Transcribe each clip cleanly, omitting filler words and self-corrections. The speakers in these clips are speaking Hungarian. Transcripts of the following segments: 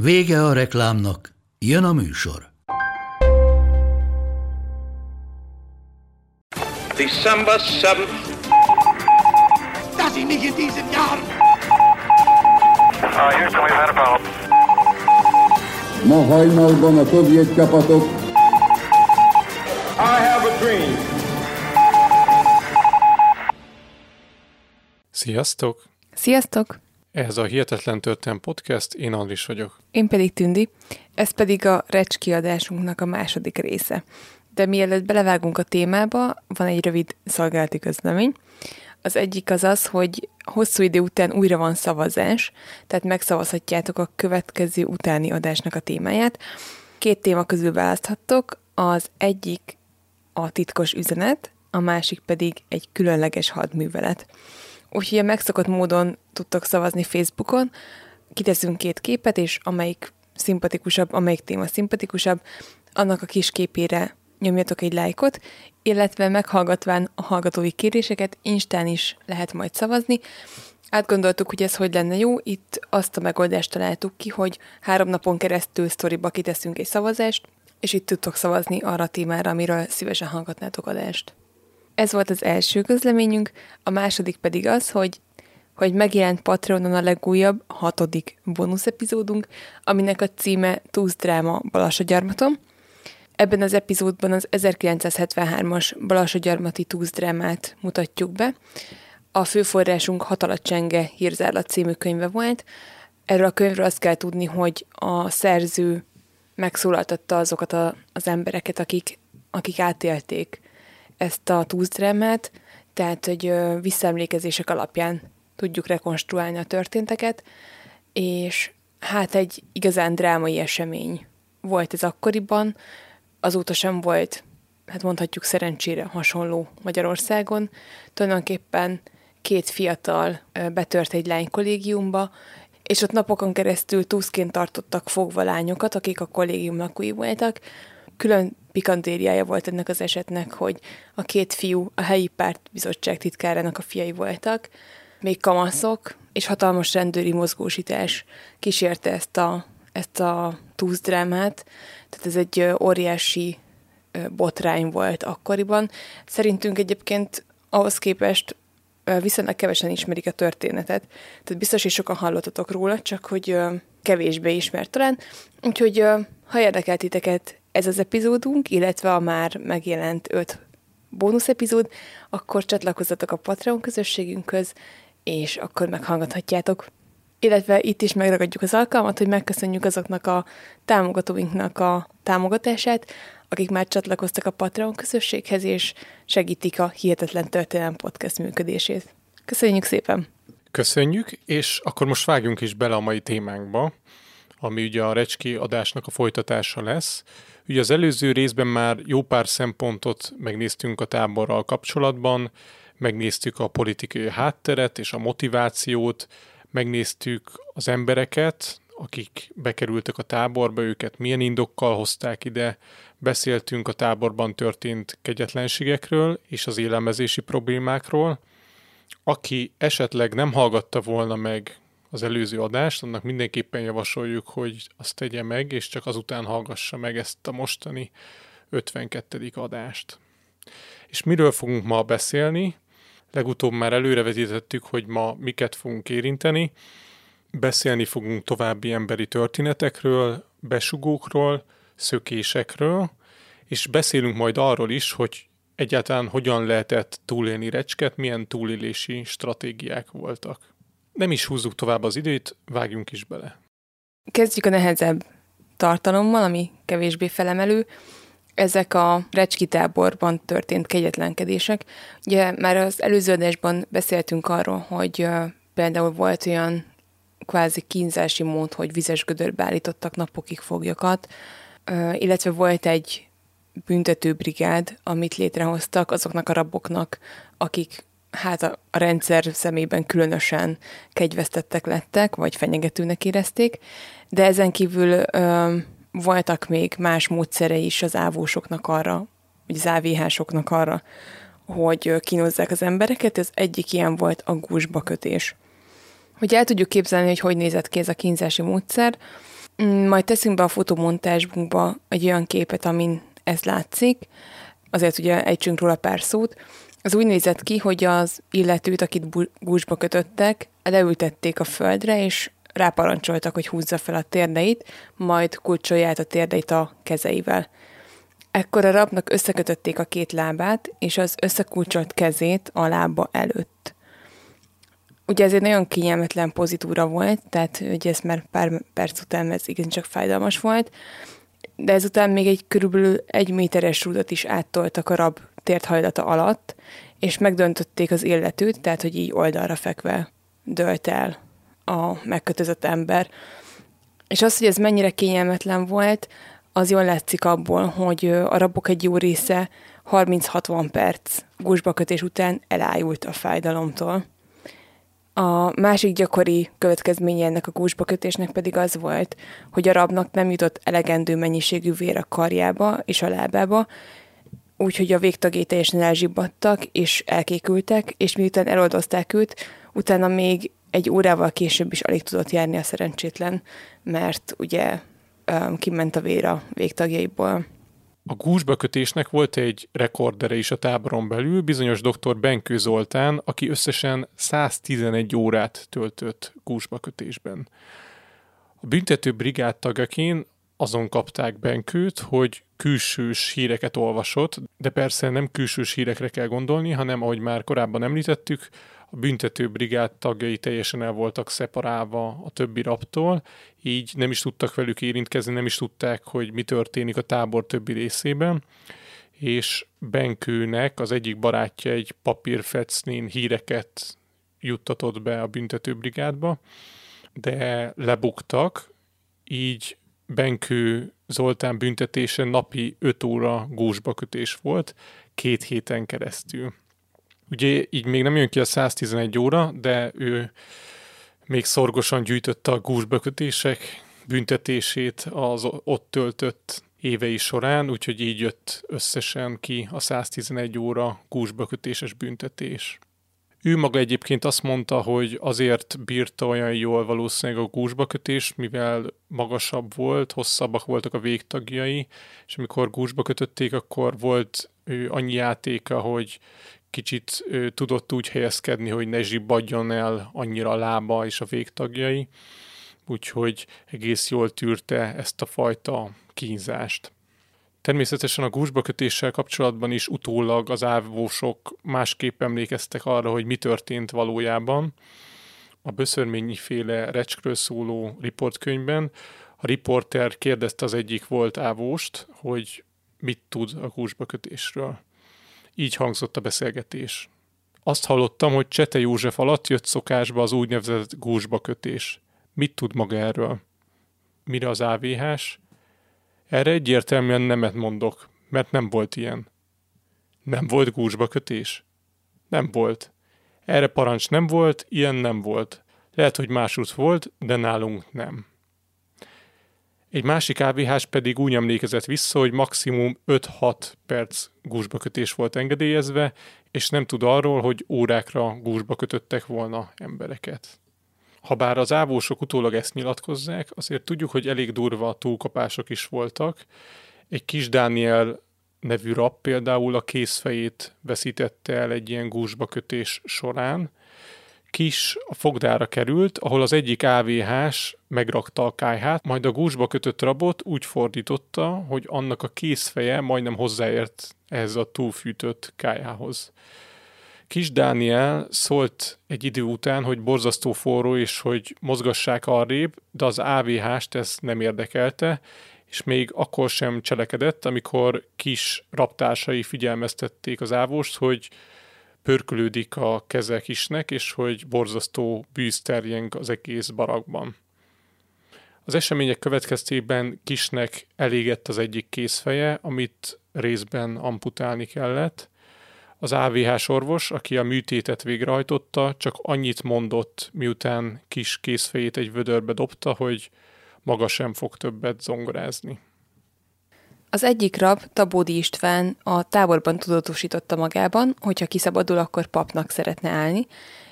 Vége a reklámnak, jön a műsor. December 7th. Das ist nicht in diesem Jahr. Houston, we've had a problem. Ma hajnalban a szovjet csapatok. I have a dream. Sziasztok! Sziasztok! Ez a Hihetetlen Történet Podcast, én Andris vagyok. Én pedig Tündi, ez pedig a Recs kiadásunknak a második része. De mielőtt belevágunk a témába, van egy rövid szolgálati közlemény. Az egyik az az, hogy hosszú idő után újra van szavazás, tehát megszavazhatjátok a következő utáni adásnak a témáját. 2 téma közül választhattok, az egyik a titkos üzenet, a másik pedig egy különleges hadművelet. Úgyhogy a megszokott módon tudtok szavazni Facebookon, kiteszünk 2 képet, és amelyik szimpatikusabb, amelyik téma szimpatikusabb, annak a kis képére nyomjatok egy lájkot, illetve meghallgatván a hallgatói kéréseket Instán is lehet majd szavazni. Átgondoltuk, hogy ez hogy lenne jó, itt azt a megoldást találtuk ki, hogy 3 napon keresztül sztoriba kiteszünk egy szavazást, és itt tudtok szavazni arra a témára, amiről szívesen hallgatnátok adást. Ez volt az első közleményünk, a második pedig az, hogy megjelent Patreonon a legújabb, 6. bónuszepizódunk, aminek a címe Túsz dráma Balassagyarmatom. Ebben az epizódban az 1973-as Balassagyarmati Túsz drámát mutatjuk be. A főforrásunk Hatala Csenge hírzárlat című könyve volt. Erről a könyvről azt kell tudni, hogy a szerző megszólaltatta azokat az embereket, akik átélték ezt a Túsz drámát, tehát hogy visszaemlékezések alapján tudjuk rekonstruálni a történteket, és hát egy igazán drámai esemény volt ez akkoriban, azóta sem volt, hát mondhatjuk szerencsére hasonló Magyarországon. Tulajdonképpen 2 fiatal betört egy lánykollégiumba, és ott napokon keresztül túszként tartottak fogva lányokat, akik a kollégium lakói voltak. Külön pikantériája volt ennek az esetnek, hogy a 2 fiú a helyi pártbizottság titkárának a fiai voltak, még kamaszok, és hatalmas rendőri mozgósítás kísérte ezt a túsz drámát, tehát ez egy óriási botrány volt akkoriban. Szerintünk egyébként ahhoz képest viszonylag kevesen ismerik a történetet, tehát biztos, hogy sokan hallottatok róla, csak hogy kevésbé ismert talán. Úgyhogy ha érdekel titeket ez az epizódunk, illetve a már megjelent 5 bónuszepizód, akkor csatlakozzatok a Patreon közösségünkhöz, és akkor meghallgathatjátok. Illetve itt is megragadjuk az alkalmat, hogy megköszönjük azoknak a támogatóinknak a támogatását, akik már csatlakoztak a Patreon közösséghez, és segítik a Hihetetlen Történet Podcast működését. Köszönjük szépen! Köszönjük, és akkor most vágjunk is bele a mai témánkba, ami ugye a Recski adásnak a folytatása lesz. Ugye az előző részben már jó pár szempontot megnéztünk a táborral kapcsolatban, megnéztük a politikai hátteret és a motivációt, megnéztük az embereket, akik bekerültek a táborba, őket milyen indokkal hozták ide, beszéltünk a táborban történt kegyetlenségekről és az élelmezési problémákról. Aki esetleg nem hallgatta volna meg az előző adást, annak mindenképpen javasoljuk, hogy azt tegye meg, és csak azután hallgassa meg ezt a mostani 52. adást. És miről fogunk ma beszélni? Legutóbb már előrevetítettük, hogy ma miket fogunk érinteni. Beszélni fogunk további emberi történetekről, besugókról, szökésekről, és beszélünk majd arról is, hogy egyáltalán hogyan lehetett túlélni Recsket, milyen túlélési stratégiák voltak. Nem is húzzuk tovább az időt, vágjunk is bele. Kezdjük a nehezebb tartalommal, ami kevésbé felemelő. Ezek a Recski táborban történt kegyetlenkedések. Ugye már az előző adásban beszéltünk arról, hogy például volt olyan kvázi kínzási mód, hogy vizes gödörbe állítottak napokig foglyokat, illetve volt egy büntetőbrigád, amit létrehoztak azoknak a raboknak, akik hát a rendszer szemében különösen kegyvesztettek lettek, vagy fenyegetőnek érezték, de ezen kívül voltak még más módszerei is az ávósoknak arra, vagy az AVH-soknak arra, hogy kínozzák az embereket, ez egyik ilyen volt a gúzsba kötés. Hogy el tudjuk képzelni, hogy nézett ki ez a kínzási módszer, majd teszünk be a fotomontázsunkba egy olyan képet, amin ez látszik, azért ugye ejtsünk róla pár szót. Az úgy nézett ki, hogy az illetőt, akit gúzsba kötöttek, leültették a földre, és ráparancsoltak, hogy húzza fel a térdeit, majd kulcsolja át a térdeit a kezeivel. Ekkor a rabnak összekötötték a két lábát, és az összekulcsolt kezét a lába előtt. Ugye ez egy nagyon kényelmetlen pozitúra volt, tehát ugye ez már pár perc után ez igencsak fájdalmas volt, de ezután még egy körülbelül 1 méteres rúdat is áttoltak a rab térdhajlata alatt, és megdöntötték az illetőt, tehát hogy így oldalra fekve dőlt el a megkötözött ember. És az, hogy ez mennyire kényelmetlen volt, az jól látszik abból, hogy a rabok egy jó része 30-60 perc gúzsbakötés után elájult a fájdalomtól. A másik gyakori következménye ennek a gúzsbakötésnek pedig az volt, hogy a rabnak nem jutott elegendő mennyiségű vér a karjába és a lábába, úgyhogy a végtagjai teljesen elzsibbadtak és elkékültek, és miután eloldozták őt, utána még 1 órával később is alig tudott járni a szerencsétlen, mert ugye kiment a vér a végtagjaiból. A gúzsbakötésnek volt egy rekordere is a táboron belül, bizonyos dr. Benkő Zoltán, aki összesen 111 órát töltött gúzsbakötésben. A büntető brigád tagjaként azon kapták Benkőt, hogy külsős híreket olvasott, de persze nem külsős hírekre kell gondolni, hanem ahogy már korábban említettük, a büntető brigád tagjai teljesen el voltak szeparálva a többi rabtól, így nem is tudtak velük érintkezni, nem is tudták, hogy mi történik a tábor többi részében, és Benkőnek az egyik barátja egy papírfecnén híreket juttatott be a büntető brigádba, de lebuktak, így Benkő Zoltán büntetése napi 5 óra gúzsbakötés volt, 2 héten keresztül. Ugye így még nem jön ki a 111 óra, de ő még szorgosan gyűjtötte a gúzsbakötések büntetését az ott töltött évei során, úgyhogy így jött összesen ki a 111 óra gúzsbakötéses büntetés. Ő maga egyébként azt mondta, hogy azért bírta olyan jól valószínűleg a gúzsbakötést, mivel magasabb volt, hosszabbak voltak a végtagjai, és amikor gúzsba kötötték, akkor volt annyi játéka, hogy kicsit tudott úgy helyezkedni, hogy ne zsibbadjon el annyira a lába és a végtagjai, úgyhogy egész jól tűrte ezt a fajta kínzást. Természetesen a gúzsbakötéssel kapcsolatban is utólag az ávósok másképp emlékeztek arra, hogy mi történt valójában. A Böszörményi féle recskről szóló riportkönyvben a riporter kérdezte az egyik volt ávóst, hogy mit tud a gúzsbakötésről. Így hangzott a beszélgetés. Azt hallottam, hogy Csete József alatt jött szokásba az úgynevezett gúzsbakötés. Mit tud maga erről? Mire az AVH-s? Erre egyértelműen nemet mondok, mert nem volt ilyen. Nem volt gúzsbakötés? Nem volt. Erre parancs nem volt, ilyen nem volt. Lehet, hogy másút volt, de nálunk nem. Egy másik AVH-s pedig úgy emlékezett vissza, hogy maximum 5-6 perc gúzsbakötés volt engedélyezve, és nem tud arról, hogy órákra gúzsba kötöttek volna embereket. Habár az ávósok utólag ezt nyilatkozzák, azért tudjuk, hogy elég durva túlkapások is voltak. Egy Kis Dániel nevű rab például a kézfejét veszítette el egy ilyen gúzsbakötés során. Kis a fogdára került, ahol az egyik AVH-s megrakta a kályhát, majd a gúzsba kötött rabot úgy fordította, hogy annak a kézfeje majdnem hozzáért ehhez a túlfűtött kályhához. Kis Dániel szólt egy idő után, hogy borzasztó forró és hogy mozgassák arrébb, de az AVH-st ez nem érdekelte, és még akkor sem cselekedett, amikor Kis rabtársai figyelmeztették az ávost, hogy pörkölődik a keze Kisnek, és hogy borzasztó bűz terjeng az egész barakban. Az események következtében Kisnek elégett az egyik kézfeje, amit részben amputálni kellett. Az AVH-s orvos, aki a műtétet végrehajtotta, csak annyit mondott, miután Kis kézfejét egy vödörbe dobta, hogy maga sem fog többet zongorázni. Az egyik rab, Tabódi István, a táborban tudatosította magában, hogyha kiszabadul, akkor papnak szeretne állni,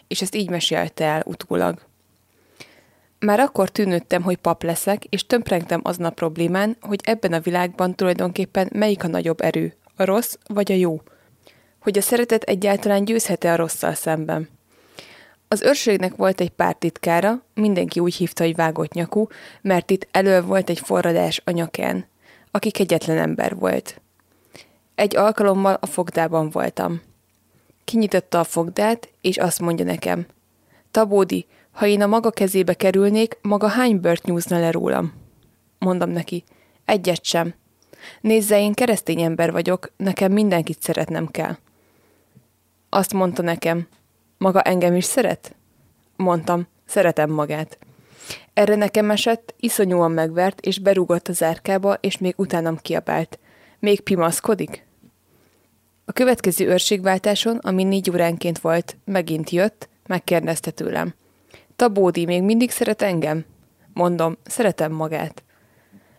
és ezt így mesélte el utólag. Már akkor tűnődtem, hogy pap leszek, és tömprengtem azon a problémán, hogy ebben a világban tulajdonképpen melyik a nagyobb erő, a rossz vagy a jó, hogy a szeretet egyáltalán győzhet-e a rosszal szemben. Az őrségnek volt egy pártitkára, mindenki úgy hívta, hogy vágott nyakú, mert itt elől volt egy forradás a nyakán, aki kegyetlen ember volt. Egy alkalommal a fogdában voltam. Kinyitotta a fogdát, és azt mondja nekem: Tabódi, ha én a maga kezébe kerülnék, maga hány bört nyúzna le rólam? Mondom neki: egyet sem. Nézze, én keresztény ember vagyok, nekem mindenkit szeretnem kell. Azt mondta nekem: maga engem is szeret? Mondtam: szeretem magát. Erre nekem esett, iszonyúan megvert, és berúgott a zárkába, és még utánam kiabált: még pimaszkodik? A következő őrségváltáson, ami 4 óránként volt, megint jött, megkérdezte tőlem: Tabódi, még mindig szeret engem? Mondom: szeretem magát.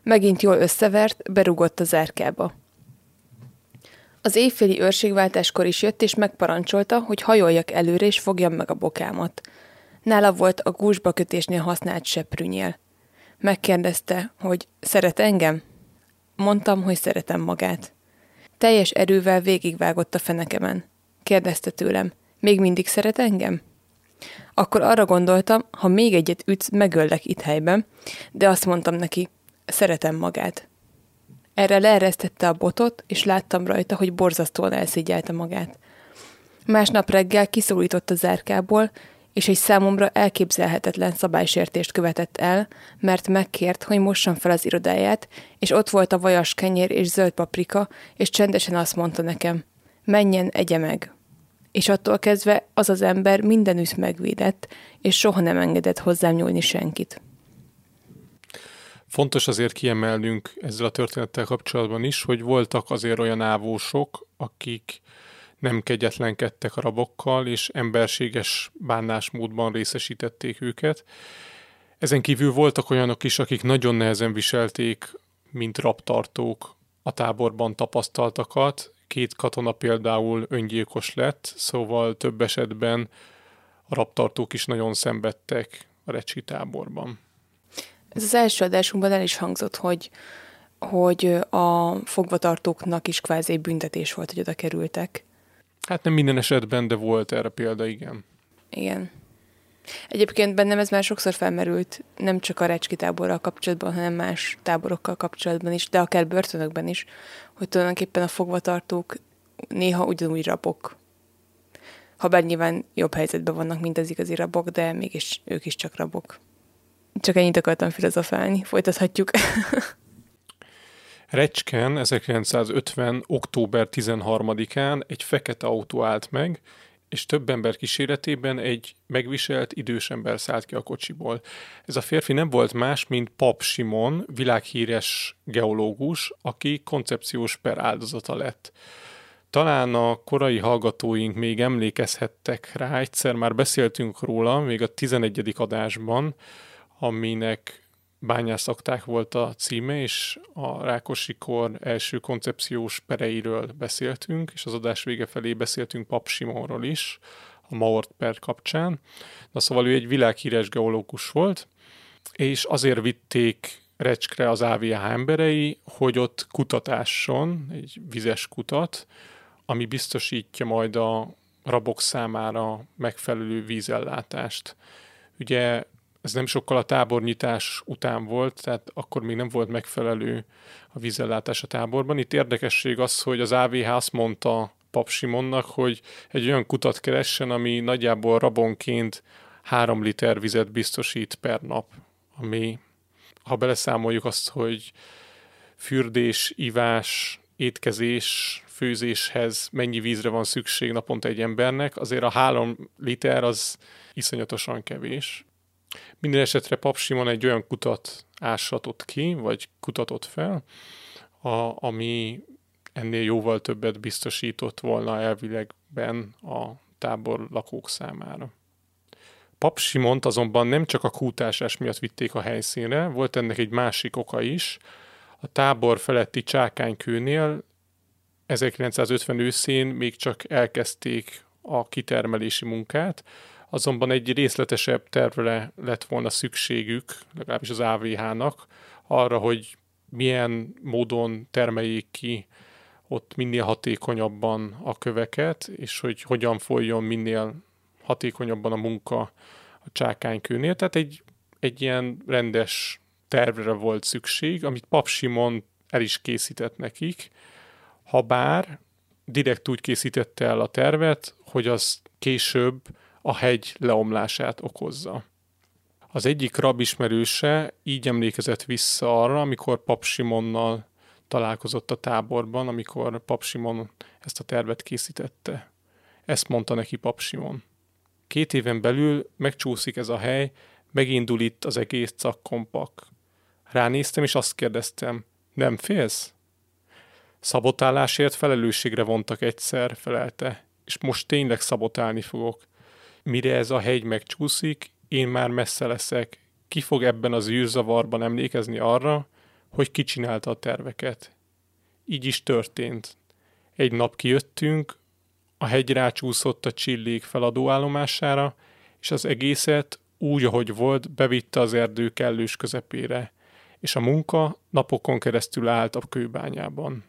Megint jól összevert, berúgott a zárkába. Az éjféli őrségváltáskor is jött, és megparancsolta, hogy hajoljak előre, és fogjam meg a bokámat. Nála volt a gúzsba kötésnél használt seprűnyél. Megkérdezte, hogy szeret engem? Mondtam, hogy szeretem magát. Teljes erővel végigvágott a fenekemen. Kérdezte tőlem: még mindig szeret engem? Akkor arra gondoltam, ha még egyet ütsz, megöllek itt helyben, de azt mondtam neki: szeretem magát. Erre leeresztette a botot, és láttam rajta, hogy borzasztóan elszégyelte magát. Másnap reggel kiszólított a zárkából, és egy számomra elképzelhetetlen szabálysértést követett el, mert megkért, hogy mossam fel az irodáját, és ott volt a vajas kenyér és zöld paprika, és csendesen azt mondta nekem: menjen, egye meg. És attól kezdve az az ember mindenütt megvédett, és soha nem engedett hozzám nyúlni senkit. Fontos azért kiemelnünk ezzel a történettel kapcsolatban is, hogy voltak azért olyan ávósok, akik nem kegyetlenkedtek a rabokkal, és emberséges bánásmódban részesítették őket. Ezen kívül voltak olyanok is, akik nagyon nehezen viselték, mint rabtartók, a táborban tapasztaltakat. 2 katona például öngyilkos lett, szóval több esetben a rabtartók is nagyon szenvedtek a recsi táborban. Ez az első adásunkban el is hangzott, hogy a fogvatartóknak is kvázi büntetés volt, hogy oda kerültek. Hát nem minden esetben, de volt erre példa, igen. Igen. Egyébként bennem ez már sokszor felmerült, nem csak a recski táborral kapcsolatban, hanem más táborokkal kapcsolatban is, de akár börtönökben is, hogy tulajdonképpen a fogvatartók néha ugyanúgy rabok. Habár nyilván jobb helyzetben vannak, mint az igazi rabok, de mégis ők is csak rabok. Csak ennyit akartam filozofálni, folytathatjuk. Recsken 1950. október 13-án egy fekete autó állt meg, és több ember kíséretében egy megviselt idős ember szállt ki a kocsiból. Ez a férfi nem volt más, mint Pap Simon, világhíres geológus, aki koncepciós per áldozata lett. Talán a korai hallgatóink még emlékezhettek rá, egyszer már beszéltünk róla, még a 11. adásban, aminek Bányászakták volt a címe, és a Rákosi kor első koncepciós pereiről beszéltünk, és az adás vége felé beszéltünk Pap Simonról is, a Maort per kapcsán. Na szóval ő egy világhíres geológus volt, és azért vitték Recskre az AVH emberei, hogy ott kutatáson, egy vizes kutat, ami biztosítja majd a rabok számára megfelelő vízellátást. Ugye ez nem sokkal a tábornyitás után volt, tehát akkor még nem volt megfelelő a vízellátás a táborban. Itt érdekesség az, hogy az AVH azt mondta Pap Simonnak, hogy egy olyan kutat keressen, ami nagyjából rabonként 3 liter vizet biztosít per nap. Ami, ha beleszámoljuk azt, hogy fürdés, ivás, étkezés, főzéshez mennyi vízre van szükség naponta egy embernek, azért a 3 liter az iszonyatosan kevés. Minden esetre Pap Simon egy olyan kutat ásatott ki, vagy kutatott fel, ami ennél jóval többet biztosított volna elvilegben a tábor lakók számára. Pap Simont azonban nem csak a kútásás miatt vitték a helyszínre, volt ennek egy másik oka is. A tábor feletti Csákánykőnél 1950 őszén még csak elkezdték a kitermelési munkát, azonban egy részletesebb tervre lett volna szükségük, legalábbis az AVH-nak, arra, hogy milyen módon termeljék ki ott minél hatékonyabban a köveket, és hogy hogyan folyjon minél hatékonyabban a munka a Csákánykőnél. Tehát egy ilyen rendes tervre volt szükség, amit Pap Simon el is készített nekik, habár direkt úgy készítette el a tervet, hogy az később a hegy leomlását okozza. Az egyik rab ismerőse így emlékezett vissza arra, amikor Pap Simonnal találkozott a táborban, amikor Pap Simon ezt a tervet készítette. Ezt mondta neki Pap Simon. 2 éven belül megcsúszik ez a hely, megindul itt az egész cakkompak. Ránéztem és azt kérdeztem, nem félsz? Szabotálásért felelősségre vontak egyszer, felelte, és most tényleg szabotálni fogok. Mire ez a hegy megcsúszik, én már messze leszek. Ki fog ebben az űrzavarban emlékezni arra, hogy ki csinálta a terveket? Így is történt. Egy nap kijöttünk, a hegy rácsúszott a Csillék feladóállomására, és az egészet úgy, ahogy volt, bevitte az erdő kellős közepére, és a munka napokon keresztül állt a kőbányában.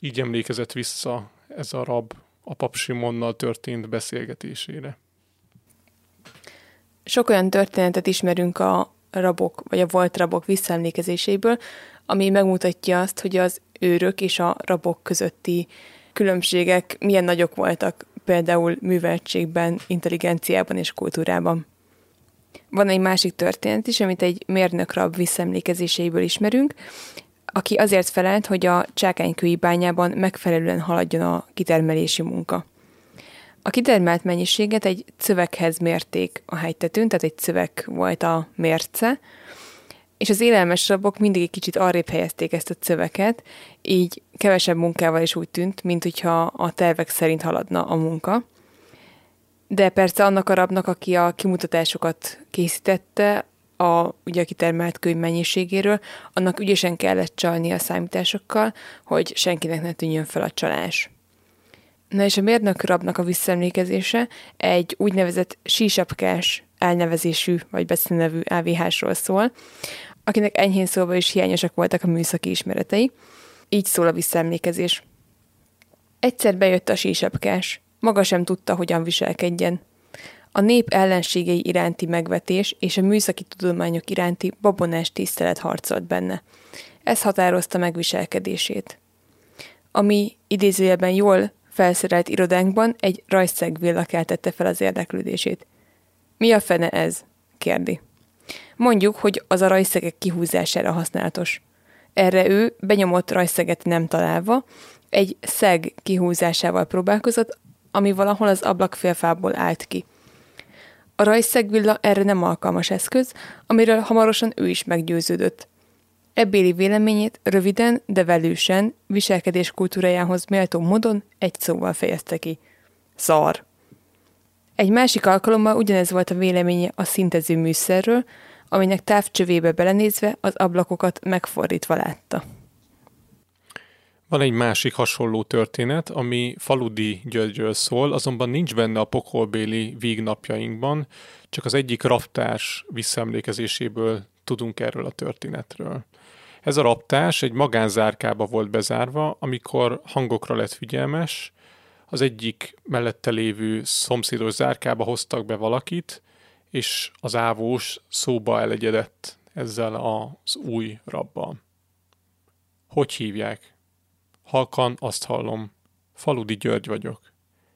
Így emlékezett vissza ez a rab a Pap Simonnal történt beszélgetésére. Sok olyan történetet ismerünk a rabok, vagy a volt rabok visszaemlékezéséből, ami megmutatja azt, hogy az őrök és a rabok közötti különbségek milyen nagyok voltak, például műveltségben, intelligenciában és kultúrában. Van egy másik történet is, amit egy mérnökrab visszaemlékezéseiből ismerünk, aki azért felelt, hogy a Csákánykői bányában megfelelően haladjon a kitermelési munka. A kitermelt mennyiséget egy cövekhez mérték a hegytetőn, tehát egy cövek volt a mérce, és az élelmes rabok mindig egy kicsit arrébb helyezték ezt a cöveket, így kevesebb munkával is úgy tűnt, mint hogyha a tervek szerint haladna a munka. De persze annak a rabnak, aki a kimutatásokat készítette, ugye a kitermelt kőm mennyiségéről, annak ügyesen kellett csalni a számításokkal, hogy senkinek ne tűnjön fel a csalás. Na és a mérnök rabnak a visszaemlékezése egy úgynevezett sísapkás elnevezésű, vagy becenevű AVH-sról szól, akinek enyhén szólva is hiányosak voltak a műszaki ismeretei. Így szól a visszaemlékezés. Egyszer bejött a sísapkás, maga sem tudta, hogyan viselkedjen. A nép ellenségei iránti megvetés és a műszaki tudományok iránti babonás tisztelet harcolt benne. Ez határozta megviselkedését. Ami idézőjelben jól felszerelt irodánkban egy rajszegvilla keltette fel az érdeklődését. Mi a fene ez? Kérdi. Mondjuk, hogy az a rajszegek kihúzására használatos. Erre ő benyomott rajszeget nem találva, egy szeg kihúzásával próbálkozott, ami valahol az ablakfélfából állt ki. A rajszegvilla erre nem alkalmas eszköz, amiről hamarosan ő is meggyőződött. Ebbéli véleményét röviden, de velősen, viselkedés kultúrájához méltó módon egy szóval fejezte ki. Szar! Egy másik alkalommal ugyanez volt a véleménye a szintező műszerről, aminek távcsövébe belenézve az ablakokat megfordítva látta. Van egy másik hasonló történet, ami Faludi Györgyről szól, azonban nincs benne a pokolbéli vígnapjainkban, csak az egyik raptárs visszaemlékezéséből tudunk erről a történetről. Ez a raptárs egy magánzárkába volt bezárva, amikor hangokra lett figyelmes, az egyik mellette lévő szomszédos zárkába hoztak be valakit, és az ávós szóba elegyedett ezzel az új rabbal. Hogy hívják? Halkan azt hallom. Faludi György vagyok.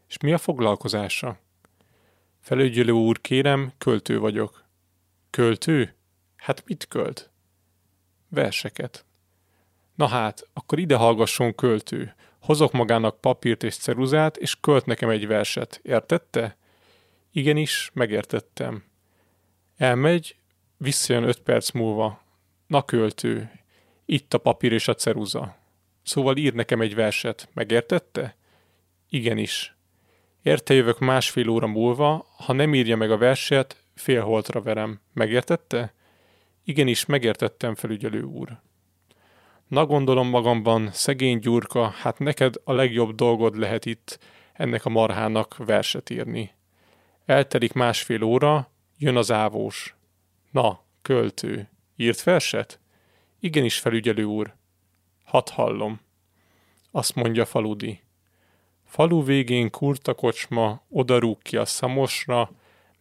És mi a foglalkozása? Felügyelő úr, kérem, költő vagyok. Költő? Hát mit költ? Verseket. Na hát, akkor ide hallgasson költő. Hozok magának papírt és ceruzát, és költ nekem egy verset. Értette? Igenis, megértettem. Elmegy, visszajön 5 perc múlva. Na költő, itt a papír és a ceruza. Szóval ír nekem egy verset. Megértette? Igenis. Érte jövök 1,5 óra múlva, ha nem írja meg a verset, félholtra verem. Megértette? Igenis, megértettem, felügyelő úr. Na gondolom magamban, szegény Gyurka, hát neked a legjobb dolgod lehet itt ennek a marhának verset írni. Eltelik 1,5 óra, jön az ávós. Na, költő, írt verset? Igenis, felügyelő úr. Hadd hallom. Azt mondja Faludi. Falu végén kurta kocsma, odarúg ki a szamosra,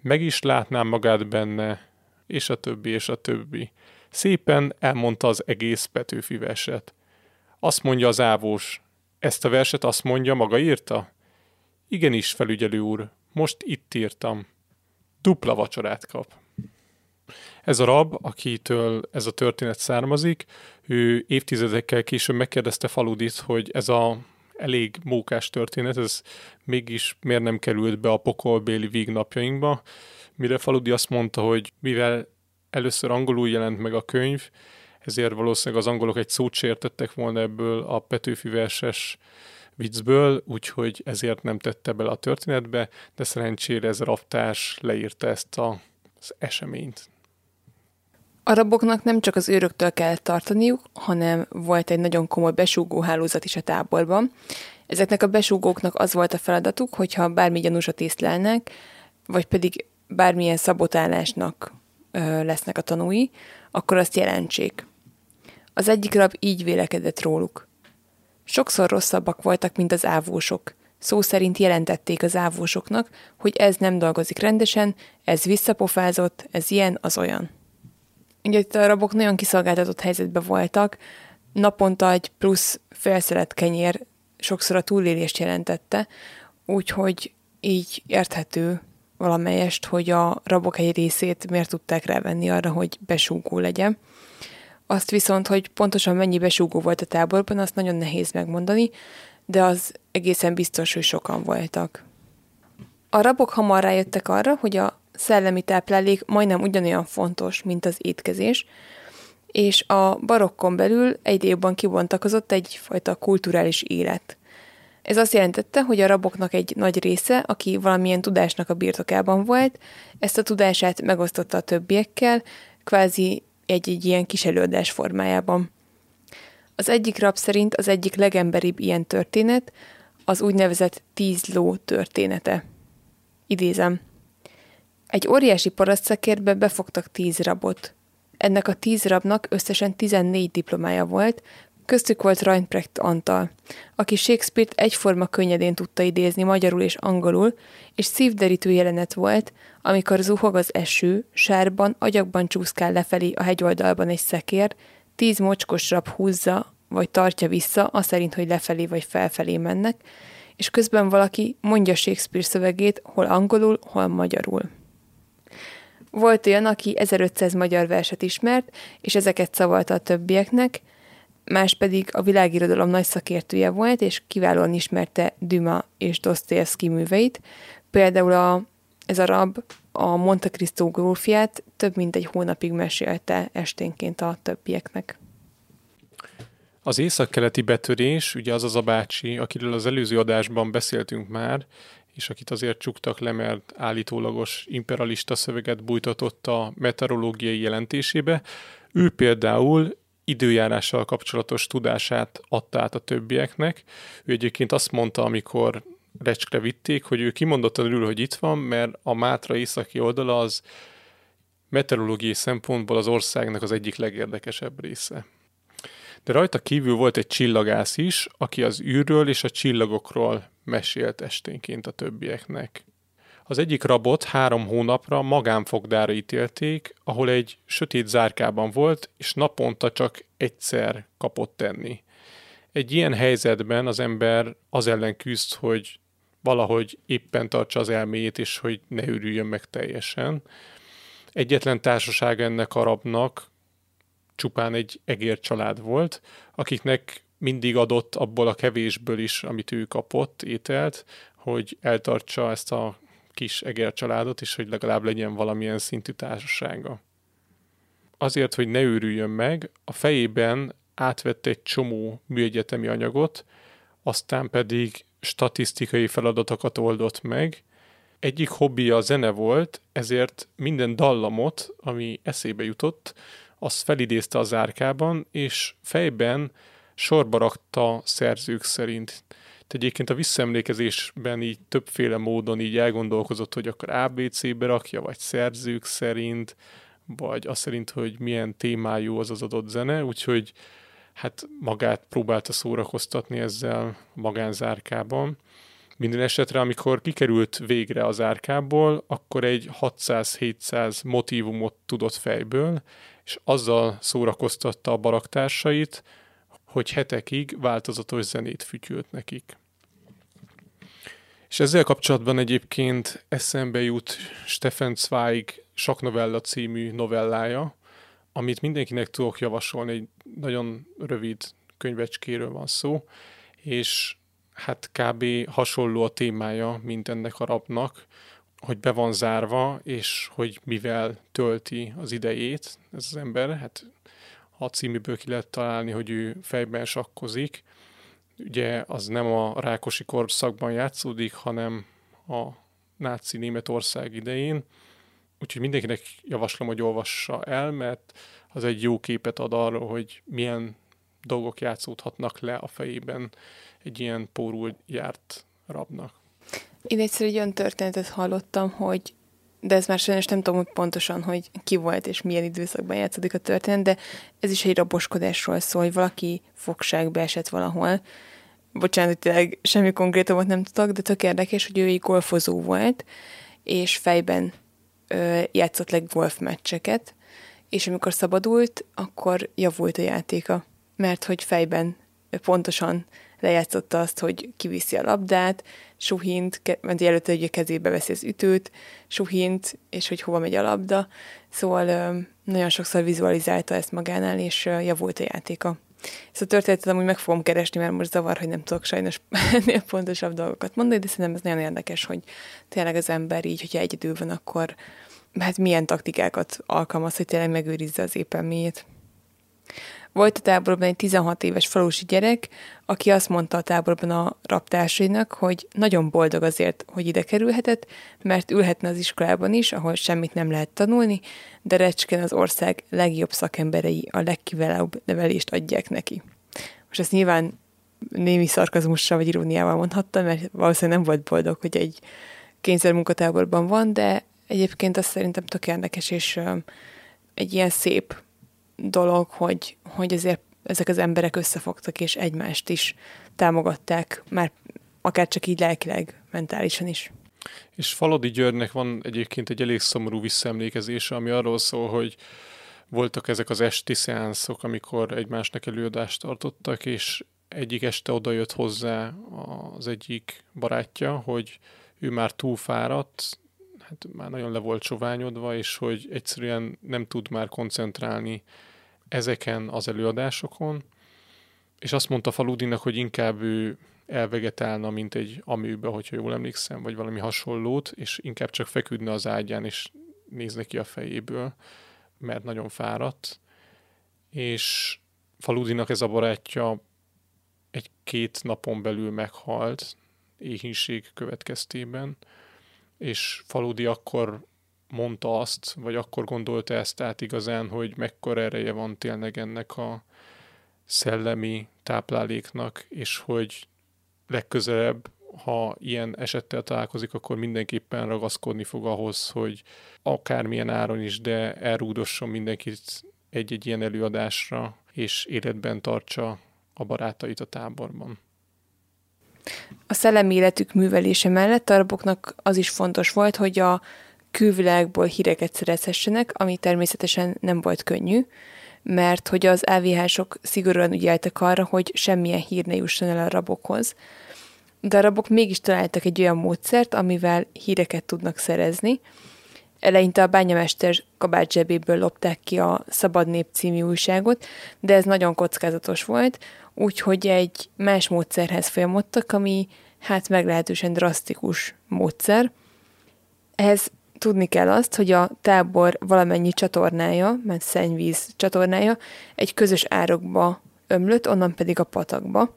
meg is látnám magát benne, és a többi, és a többi. Szépen elmondta az egész Petőfi verset. Azt mondja az ávós. Ezt a verset azt mondja, maga írta? Igenis, felügyelő úr. Most itt írtam. Dupla vacsorát kap. Ez a rab, akitől ez a történet származik, ő évtizedekkel később megkérdezte Faludit, hogy ez a elég mókás történet, ez mégis miért nem került be a Pokolbéli Vígnapjainkba, mire Faludi azt mondta, hogy mivel először angolul jelent meg a könyv, ezért valószínűleg az angolok egy szót se értettek volna ebből a Petőfi verses viccből, úgyhogy ezért nem tette bele a történetbe, de szerencsére ez a raptárs leírta ezt az eseményt. A raboknak nem csak az őröktől kell tartaniuk, hanem volt egy nagyon komoly besúgóhálózat is a táborban. Ezeknek a besúgóknak az volt a feladatuk, hogyha bármi gyanúsat észlelnek, vagy pedig bármilyen szabotálásnak lesznek a tanúi, akkor azt jelentsék. Az egyik rab így vélekedett róluk. Sokszor rosszabbak voltak, mint az ávósok. Szó szerint jelentették az ávósoknak, hogy ez nem dolgozik rendesen, ez visszapofázott, ez ilyen, az olyan. Ugye itt a rabok nagyon kiszolgáltatott helyzetben voltak, naponta egy plusz félszelet kenyér sokszor a túlélést jelentette, úgyhogy így érthető valamelyest, hogy a rabok egy részét miért tudták rávenni arra, hogy besúgó legyen. Azt viszont, hogy pontosan mennyi besúgó volt a táborban, azt nagyon nehéz megmondani, de az egészen biztos, hogy sokan voltak. A rabok hamar rájöttek arra, hogy a szellemi táplálék majdnem ugyanolyan fontos, mint az étkezés, és a barokkon belül egyre jobban kibontakozott egyfajta kulturális élet. Ez azt jelentette, hogy a raboknak egy nagy része, aki valamilyen tudásnak a birtokában volt, ezt a tudását megosztotta a többiekkel, kvázi egy ilyen kis előadás formájában. Az egyik rab szerint az egyik legemberibb ilyen történet az úgynevezett 10 ló története. Idézem. Egy óriási parasztszekérbe befogtak 10 rabot. Ennek a 10 rabnak összesen 14 diplomája volt, köztük volt Reinprecht Antal, aki Shakespeare-t egyforma könnyedén tudta idézni magyarul és angolul, és szívderítő jelenet volt, amikor zuhog az eső, sárban, agyakban csúszkál lefelé a hegyoldalban egy szekér, 10 mocskos rab húzza, vagy tartja vissza, aszerint, hogy lefelé vagy felfelé mennek, és közben valaki mondja Shakespeare szövegét, hol angolul, hol magyarul. Volt olyan, aki 1500 magyar verset ismert, és ezeket szavalta a többieknek, más pedig a világirodalom nagy szakértője volt, és kiválóan ismerte Düma és Dostoyevsky műveit. Például ez a rab a Monte Cristo grófját több mint egy hónapig mesélte esténként a többieknek. Az északkeleti betörés, ugye az a bácsi, akiről az előző adásban beszéltünk már, és akit azért csuktak le, mert állítólagos imperialista szöveget bújtatott a meteorológiai jelentésébe. Ő például időjárással kapcsolatos tudását adta át a többieknek. Ő egyébként azt mondta, amikor recskre vitték, hogy ő kimondottan örül, hogy itt van, mert a Mátra északi oldala az meteorológiai szempontból az országnak az egyik legérdekesebb része. De rajta kívül volt egy csillagász is, aki az űrről és a csillagokról mesélt esténként a többieknek. Az egyik rabot 3 hónapra magánfogdára ítélték, ahol egy sötét zárkában volt, és naponta csak egyszer kapott enni. Egy ilyen helyzetben az ember az ellen küzd, hogy valahogy éppen tartsa az elméjét, és hogy ne őrüljön meg teljesen. Egyetlen társaság ennek a rabnak csupán egy egér család volt, akiknek mindig adott abból a kevésből is, amit ő kapott, ételt, hogy eltartsa ezt a kis egér családot, és hogy legalább legyen valamilyen szintű társasága. Azért, hogy ne őrüljön meg, a fejében átvette egy csomó műegyetemi anyagot, aztán pedig statisztikai feladatokat oldott meg. Egyik hobbija a zene volt, ezért minden dallamot, ami eszébe jutott, azt felidézte a zárkában, és fejben sorba rakta szerzők szerint. Egyébként a visszaemlékezésben így többféle módon így elgondolkozott, hogy akkor ABC-be rakja, vagy szerzők szerint, vagy azt szerint, hogy milyen témájú az az adott zene, úgyhogy hát magát próbálta szórakoztatni ezzel magánzárkában. Minden esetre, amikor kikerült végre az zárkából, akkor egy 600-700 motívumot tudott fejből, és azzal szórakoztatta a baraktársait, hogy hetekig változatos zenét fütyült nekik. És ezzel kapcsolatban egyébként eszembe jut Stefan Zweig Sakknovella című novellája, amit mindenkinek tudok javasolni, egy nagyon rövid könyvecskéről van szó, és hát kb. Hasonló a témája, mint ennek a rabnak, hogy be van zárva, és hogy mivel tölti az idejét ez az ember, hát a címiből ki lehet találni, hogy ő fejben sakkozik. Ugye az nem a rákosi korszakban játszódik, hanem a náci Németország idején. Úgyhogy mindenkinek javaslom, hogy olvassa el, mert az egy jó képet ad arról, hogy milyen dolgok játszódhatnak le a fejében egy ilyen pórul járt rabnak. Én egyszer egy olyan történetet hallottam, hogy de ez már sajnos nem tudom pontosan, hogy ki volt és milyen időszakban játszódik a történet, de ez is egy raboskodásról szól, hogy valaki fogságba esett valahol. Bocsánat, tényleg semmi konkrétumot nem tudok, de tök érdekes, hogy ő egy golfozó volt, és fejben játszott le golfmeccseket, és amikor szabadult, akkor javult a játéka, mert hogy fejben pontosan lejátszotta azt, hogy kiviszi a labdát, suhint, mert előtte ugye kezébe veszi az ütőt, suhint, és hogy hova megy a labda. Szóval nagyon sokszor vizualizálta ezt magánál, és javult a játéka. Ezt a történetet amúgy meg fogom keresni, mert most zavar, hogy nem tudok sajnos ennél pontosabb dolgokat mondani, de szerintem ez nagyon érdekes, hogy tényleg az ember így, hogyha egyedül van, akkor hát milyen taktikákat alkalmaz, hogy tényleg megőrizze az épelméjét. Volt a táborban egy 16 éves falusi gyerek, aki azt mondta a táborban a rabtársainak, hogy nagyon boldog azért, hogy ide kerülhetett, mert ülhetne az iskolában is, ahol semmit nem lehet tanulni, de recskén az ország legjobb szakemberei a legkiválóbb nevelést adják neki. Most ezt nyilván némi szarkazmussal vagy iróniával mondhatta, mert valószínűleg nem volt boldog, hogy egy kényszermunkatáborban van, de egyébként azt szerintem tök érdekes, és egy ilyen szép dolog, hogy azért ezek az emberek összefogtak, és egymást is támogatták, már akár csak így lelkileg, mentálisan is. És Faludi Györgynek van egyébként egy elég szomorú visszaemlékezése, ami arról szól, hogy voltak ezek az esti szeánszok, amikor egymásnak előadást tartottak, és egyik este odajött hozzá az egyik barátja, hogy ő már túlfáradt, hát már nagyon le volt soványodva, és hogy egyszerűen nem tud már koncentrálni ezeken az előadásokon, és azt mondta Faludinak, hogy inkább ő elvegetálna, mint egy amőbe, hogyha jól emlékszem, vagy valami hasonlót, és inkább csak feküdne az ágyán, és nézne ki a fejéből, mert nagyon fáradt. És Faludinak ez a barátja egy-két napon belül meghalt, éhínség következtében, és Faludi akkor mondta azt, vagy akkor gondolta ezt át igazán, hogy mekkora ereje van tényleg ennek a szellemi tápláléknak, és hogy legközelebb, ha ilyen esettel találkozik, akkor mindenképpen ragaszkodni fog ahhoz, hogy akármilyen áron is, de elrúdosson mindenkit egy-egy ilyen előadásra, és életben tartsa a barátait a táborban. A szellemi életük művelése mellett a raboknak az is fontos volt, hogy a külvilágból híreket szerezhessenek, ami természetesen nem volt könnyű, mert hogy az AVH-sok szigorúan ügyeltek arra, hogy semmilyen hír ne jusson el a rabokhoz. De a rabok mégis találtak egy olyan módszert, amivel híreket tudnak szerezni. Eleinte a bányamester kabát zsebéből lopták ki a Szabad Nép című újságot, de ez nagyon kockázatos volt, úgyhogy egy más módszerhez folyamodtak, ami hát meglehetősen drasztikus módszer. Ehhez tudni kell azt, hogy a tábor valamennyi csatornája, mert szennyvíz csatornája, egy közös árokba ömlött, onnan pedig a patakba.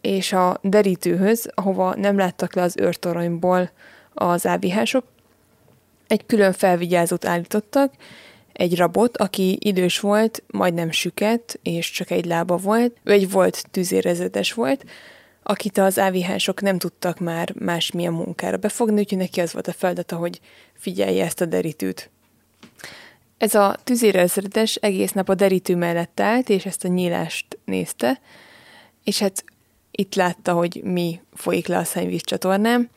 És a derítőhöz, ahova nem láttak le az őrtoronyból az ábihások, egy külön felvigyázót állítottak, egy rabot, aki idős volt, majdnem süket, és csak egy lába volt, ő egy volt tüzérezredes volt, akit az ábihások nem tudtak már másmilyen munkára befogni, úgyhogy neki az volt a feladata, hogy figyelje ezt a derítőt. Ez a tüzérezredes egész nap a derítő mellett állt, és ezt a nyílást nézte, és hát itt látta, hogy mi folyik le a szennyvíz csatornán,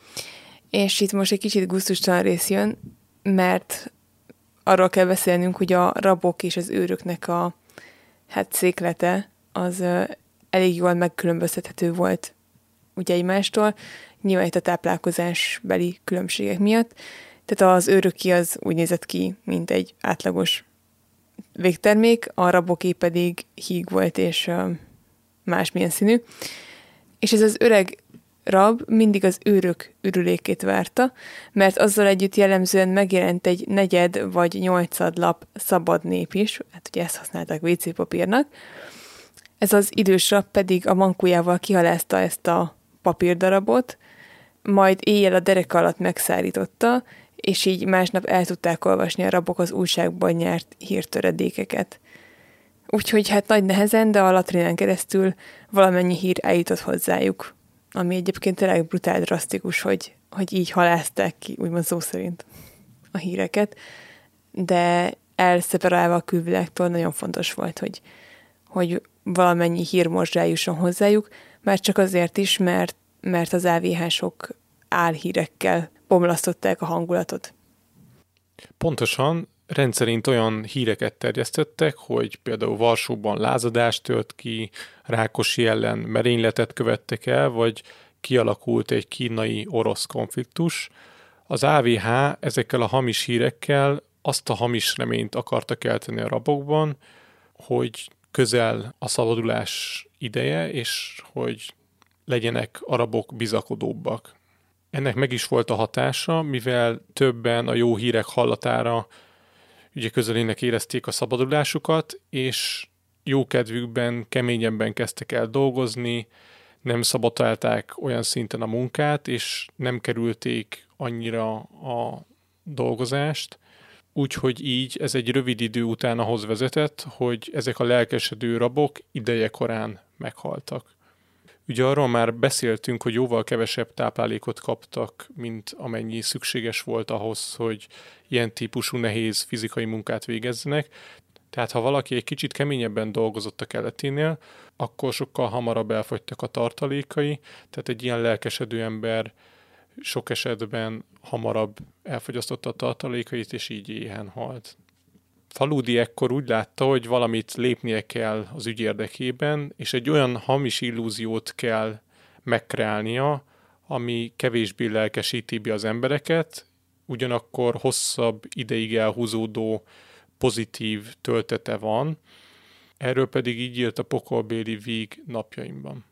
és itt most egy kicsit gusztustalan rész jön, mert arról kell beszélnünk, hogy a rabok és az őröknek a széklete az elég jól megkülönböztethető volt ugye egymástól, nyilván itt a táplálkozásbeli különbségek miatt. Tehát az őröki az úgy nézett ki, mint egy átlagos végtermék, a raboké pedig híg volt és másmilyen színű. És ez az öreg rab mindig az őrök ürülékét várta, mert azzal együtt jellemzően megjelent egy negyed vagy nyolcad lap Szabad Nép is, hát ugye ezt használták WC-papírnak. Ez az idős rab pedig a mankójával kihalászta ezt a papírdarabot, majd éjjel a derek alatt megszárította, és így másnap el tudták olvasni a rabok az újságban nyert hírtöredékeket. Úgyhogy hát nagy nehezen, de a latrinán keresztül valamennyi hír eljutott hozzájuk. Ami egyébként tényleg brutál drasztikus, hogy így halázták ki, úgymond szó szerint a híreket, de elszeperálva a külvilágtól nagyon fontos volt, hogy valamennyi hírmorzs eljusson hozzájuk, már csak azért is, mert az AVH-sok álhírekkel bomlasztották a hangulatot. Pontosan, rendszerint olyan híreket terjesztettek, hogy például Varsóban lázadás tört ki, Rákosi ellen merényletet követtek el, vagy kialakult egy kínai-orosz konfliktus. Az AVH ezekkel a hamis hírekkel azt a hamis reményt akarta kelteni a rabokban, hogy közel a szabadulás ideje, és hogy legyenek a rabok bizakodóbbak. Ennek meg is volt a hatása, mivel többen a jó hírek hallatára ugye közelének érezték a szabadulásukat, és jó kedvükben, keményebben kezdtek el dolgozni, nem szabotálták olyan szinten a munkát, és nem kerülték annyira a dolgozást. Úgyhogy így ez egy rövid idő után ahhoz vezetett, hogy ezek a lelkesedő rabok idejekorán meghaltak. Ugye arról már beszéltünk, hogy jóval kevesebb táplálékot kaptak, mint amennyi szükséges volt ahhoz, hogy ilyen típusú nehéz fizikai munkát végezzenek. Tehát ha valaki egy kicsit keményebben dolgozott a keleténél, akkor sokkal hamarabb elfogytak a tartalékai, tehát egy ilyen lelkesedő ember sok esetben hamarabb elfogyasztotta a tartalékait, és így éhen halt. Faludi ekkor úgy látta, hogy valamit lépnie kell az ügy érdekében, és egy olyan hamis illúziót kell megkreálnia, ami kevésbé lelkesíti be az embereket, ugyanakkor hosszabb ideig elhúzódó pozitív töltete van, erről pedig így írt a Pokolbéli Vígnapjaimban.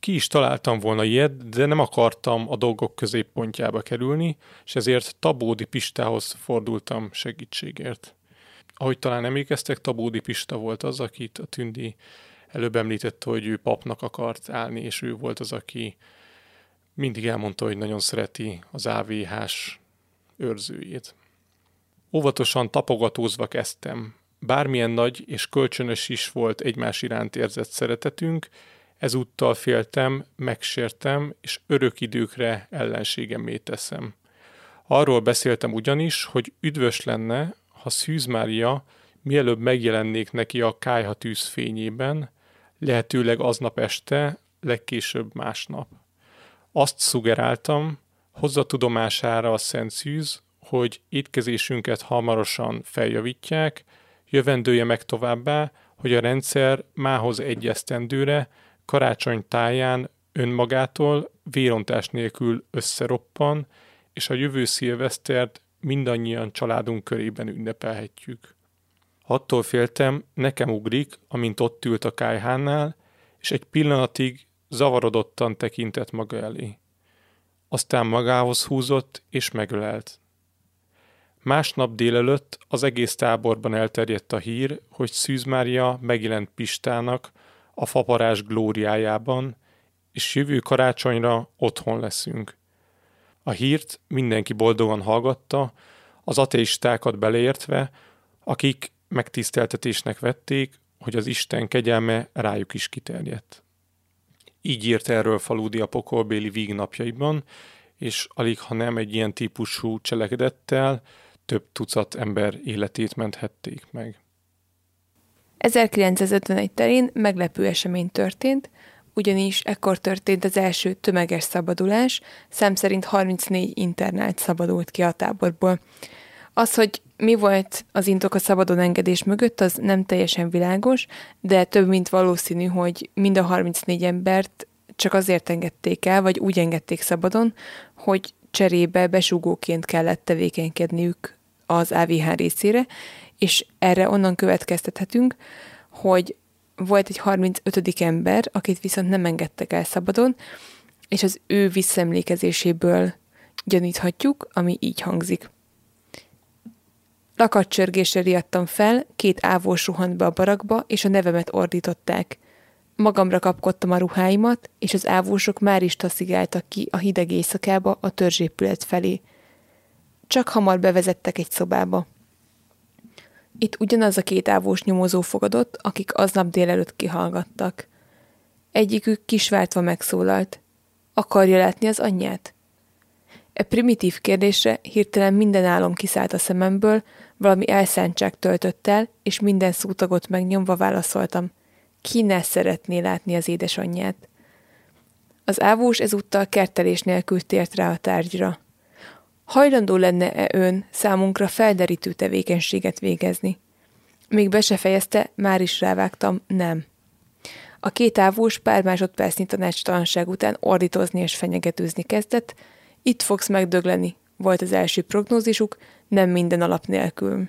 Ki is találtam volna ilyet, de nem akartam a dolgok középpontjába kerülni, és ezért Tabódi Pistához fordultam segítségért. Ahogy talán emlékeztek, Tabódi Pista volt az, akit a Tündi előbb említette, hogy ő papnak akart állni, és ő volt az, aki mindig elmondta, hogy nagyon szereti az AVH-s őrzőjét. Óvatosan tapogatózva kezdtem. Bármilyen nagy és kölcsönös is volt egymás iránt érzett szeretetünk, ezúttal féltem, megsértem, és örök időkre ellenségemmé teszem. Arról beszéltem ugyanis, hogy üdvös lenne, ha Szűz Mária mielőbb megjelennék neki a kályha tűz fényében, lehetőleg aznap este, legkésőbb másnap. Azt szugeráltam, hozza tudomására a Szent Szűz, hogy étkezésünket hamarosan feljavítják, jövendője meg továbbá, hogy a rendszer mához egy esztendőre, karácsony táján önmagától vérontás nélkül összeroppan, és a jövő szilvesztert mindannyian családunk körében ünnepelhetjük. Attól féltem, nekem ugrik, amint ott ült a kályhánnál, és egy pillanatig zavarodottan tekintett maga elé. Aztán magához húzott és megölelt. Másnap délelőtt az egész táborban elterjedt a hír, hogy Szűz Mária megjelent Pistának a faparás glóriájában, és jövő karácsonyra otthon leszünk. A hírt mindenki boldogan hallgatta, az ateistákat beleértve, akik megtiszteltetésnek vették, hogy az Isten kegyelme rájuk is kiterjedt. Így írt erről Faludi a Pokolbéli Vígnapjaiban, és alig ha nem egy ilyen típusú cselekedettel több tucat ember életét menthették meg. 1951 terén meglepő esemény történt, ugyanis ekkor történt az első tömeges szabadulás, szám szerint 34 internált szabadult ki a táborból. Az, hogy mi volt az indok a szabadon engedés mögött, az nem teljesen világos, de több mint valószínű, hogy mind a 34 embert csak azért engedték el, vagy úgy engedték szabadon, hogy cserébe besúgóként kellett tevékenykedniük az AVH részére, és erre onnan következtethetünk, hogy volt egy 35. ember, akit viszont nem engedtek el szabadon, és az ő visszaemlékezéséből gyaníthatjuk, ami így hangzik. Lakatcsörgésre riadtam fel, 2 ávós rohant be a barakba, és a nevemet ordították. Magamra kapkodtam a ruháimat, és az ávósok már is taszigáltak ki a hideg éjszakába a törzsépület felé. Csak hamar bevezettek egy szobába. Itt ugyanaz a 2 ávós nyomozó fogadott, akik aznap délelőtt kihallgattak. Egyikük kisvártva megszólalt. Akarja látni az anyját? E primitív kérdésre hirtelen minden álom kiszállt a szememből, valami elszántság töltött el, és minden szótagot megnyomva válaszoltam. Ki ne szeretné látni az édesanyját? Az ávós ezúttal kertelés nélkül tért rá a tárgyra. Hajlandó lenne-e ön számunkra felderítő tevékenységet végezni? Még be se fejezte, már is rávágtam, nem. A 2 ávós pár másodpercnyi tanácstalanság után ordítozni és fenyegetőzni kezdett. Itt fogsz megdögleni, volt az első prognózisuk, nem minden alap nélkül.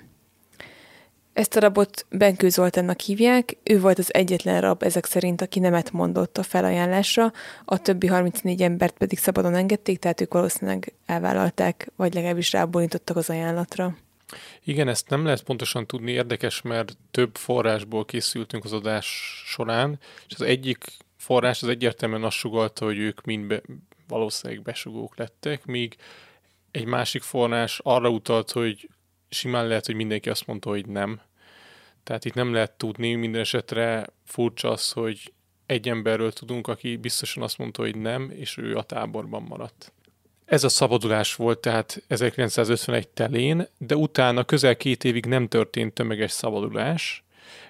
Ezt a rabot Benkő Zoltánnak hívják, ő volt az egyetlen rab ezek szerint, aki nemet mondott a felajánlásra, a többi 34 embert pedig szabadon engedték, tehát ők valószínűleg elvállalták, vagy legalábbis rábólintottak az ajánlatra. Igen, ezt nem lehet pontosan tudni, érdekes, mert több forrásból készültünk az adás során, és az egyik forrás az egyértelműen azt sugallta, hogy ők mind valószínűleg besugók lettek, míg egy másik forrás arra utalt, hogy simán lehet, hogy mindenki azt mondta, hogy nem. Tehát itt nem lehet tudni, minden esetre furcsa az, hogy egy emberről tudunk, aki biztosan azt mondta, hogy nem, és ő a táborban maradt. Ez a szabadulás volt tehát 1951 telén, de utána közel 2 évig nem történt tömeges szabadulás,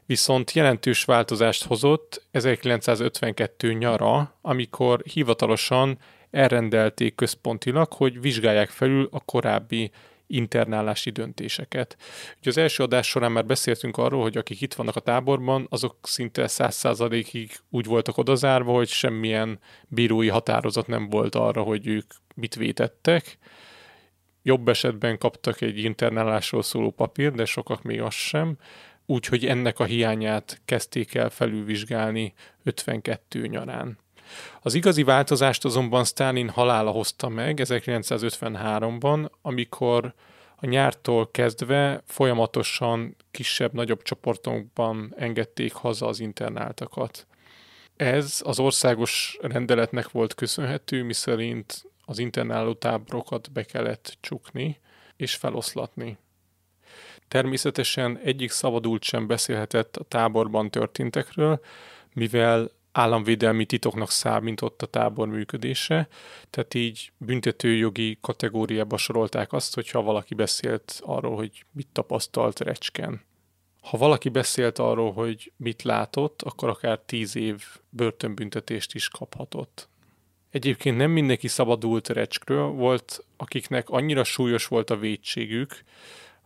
viszont jelentős változást hozott 1952 nyara, amikor hivatalosan elrendelték központilag, hogy vizsgálják felül a korábbi internálási döntéseket. Ugye az első adás során már beszéltünk arról, hogy akik itt vannak a táborban, azok szinte 100%-ig úgy voltak odazárva, hogy semmilyen bírói határozat nem volt arra, hogy ők mit vétettek. Jobb esetben kaptak egy internálásról szóló papírt, de sokak még az sem. Úgyhogy ennek a hiányát kezdték el felülvizsgálni 52 nyarán. Az igazi változást azonban Sztálin halála hozta meg 1953-ban, amikor a nyártól kezdve folyamatosan kisebb-nagyobb csoportokban engedték haza az internáltakat. Ez az országos rendeletnek volt köszönhető, miszerint az internáló táborokat be kellett csukni és feloszlatni. Természetesen egyik szabadult sem beszélhetett a táborban történtekről, mivel államvédelmi titoknak számított a tábor működése, tehát így büntetőjogi kategóriába sorolták azt, hogyha valaki beszélt arról, hogy mit tapasztalt Recsken. Ha valaki beszélt arról, hogy mit látott, akkor akár 10 év börtönbüntetést is kaphatott. Egyébként nem mindenki szabadult Recskről, volt, akiknek annyira súlyos volt a vétségük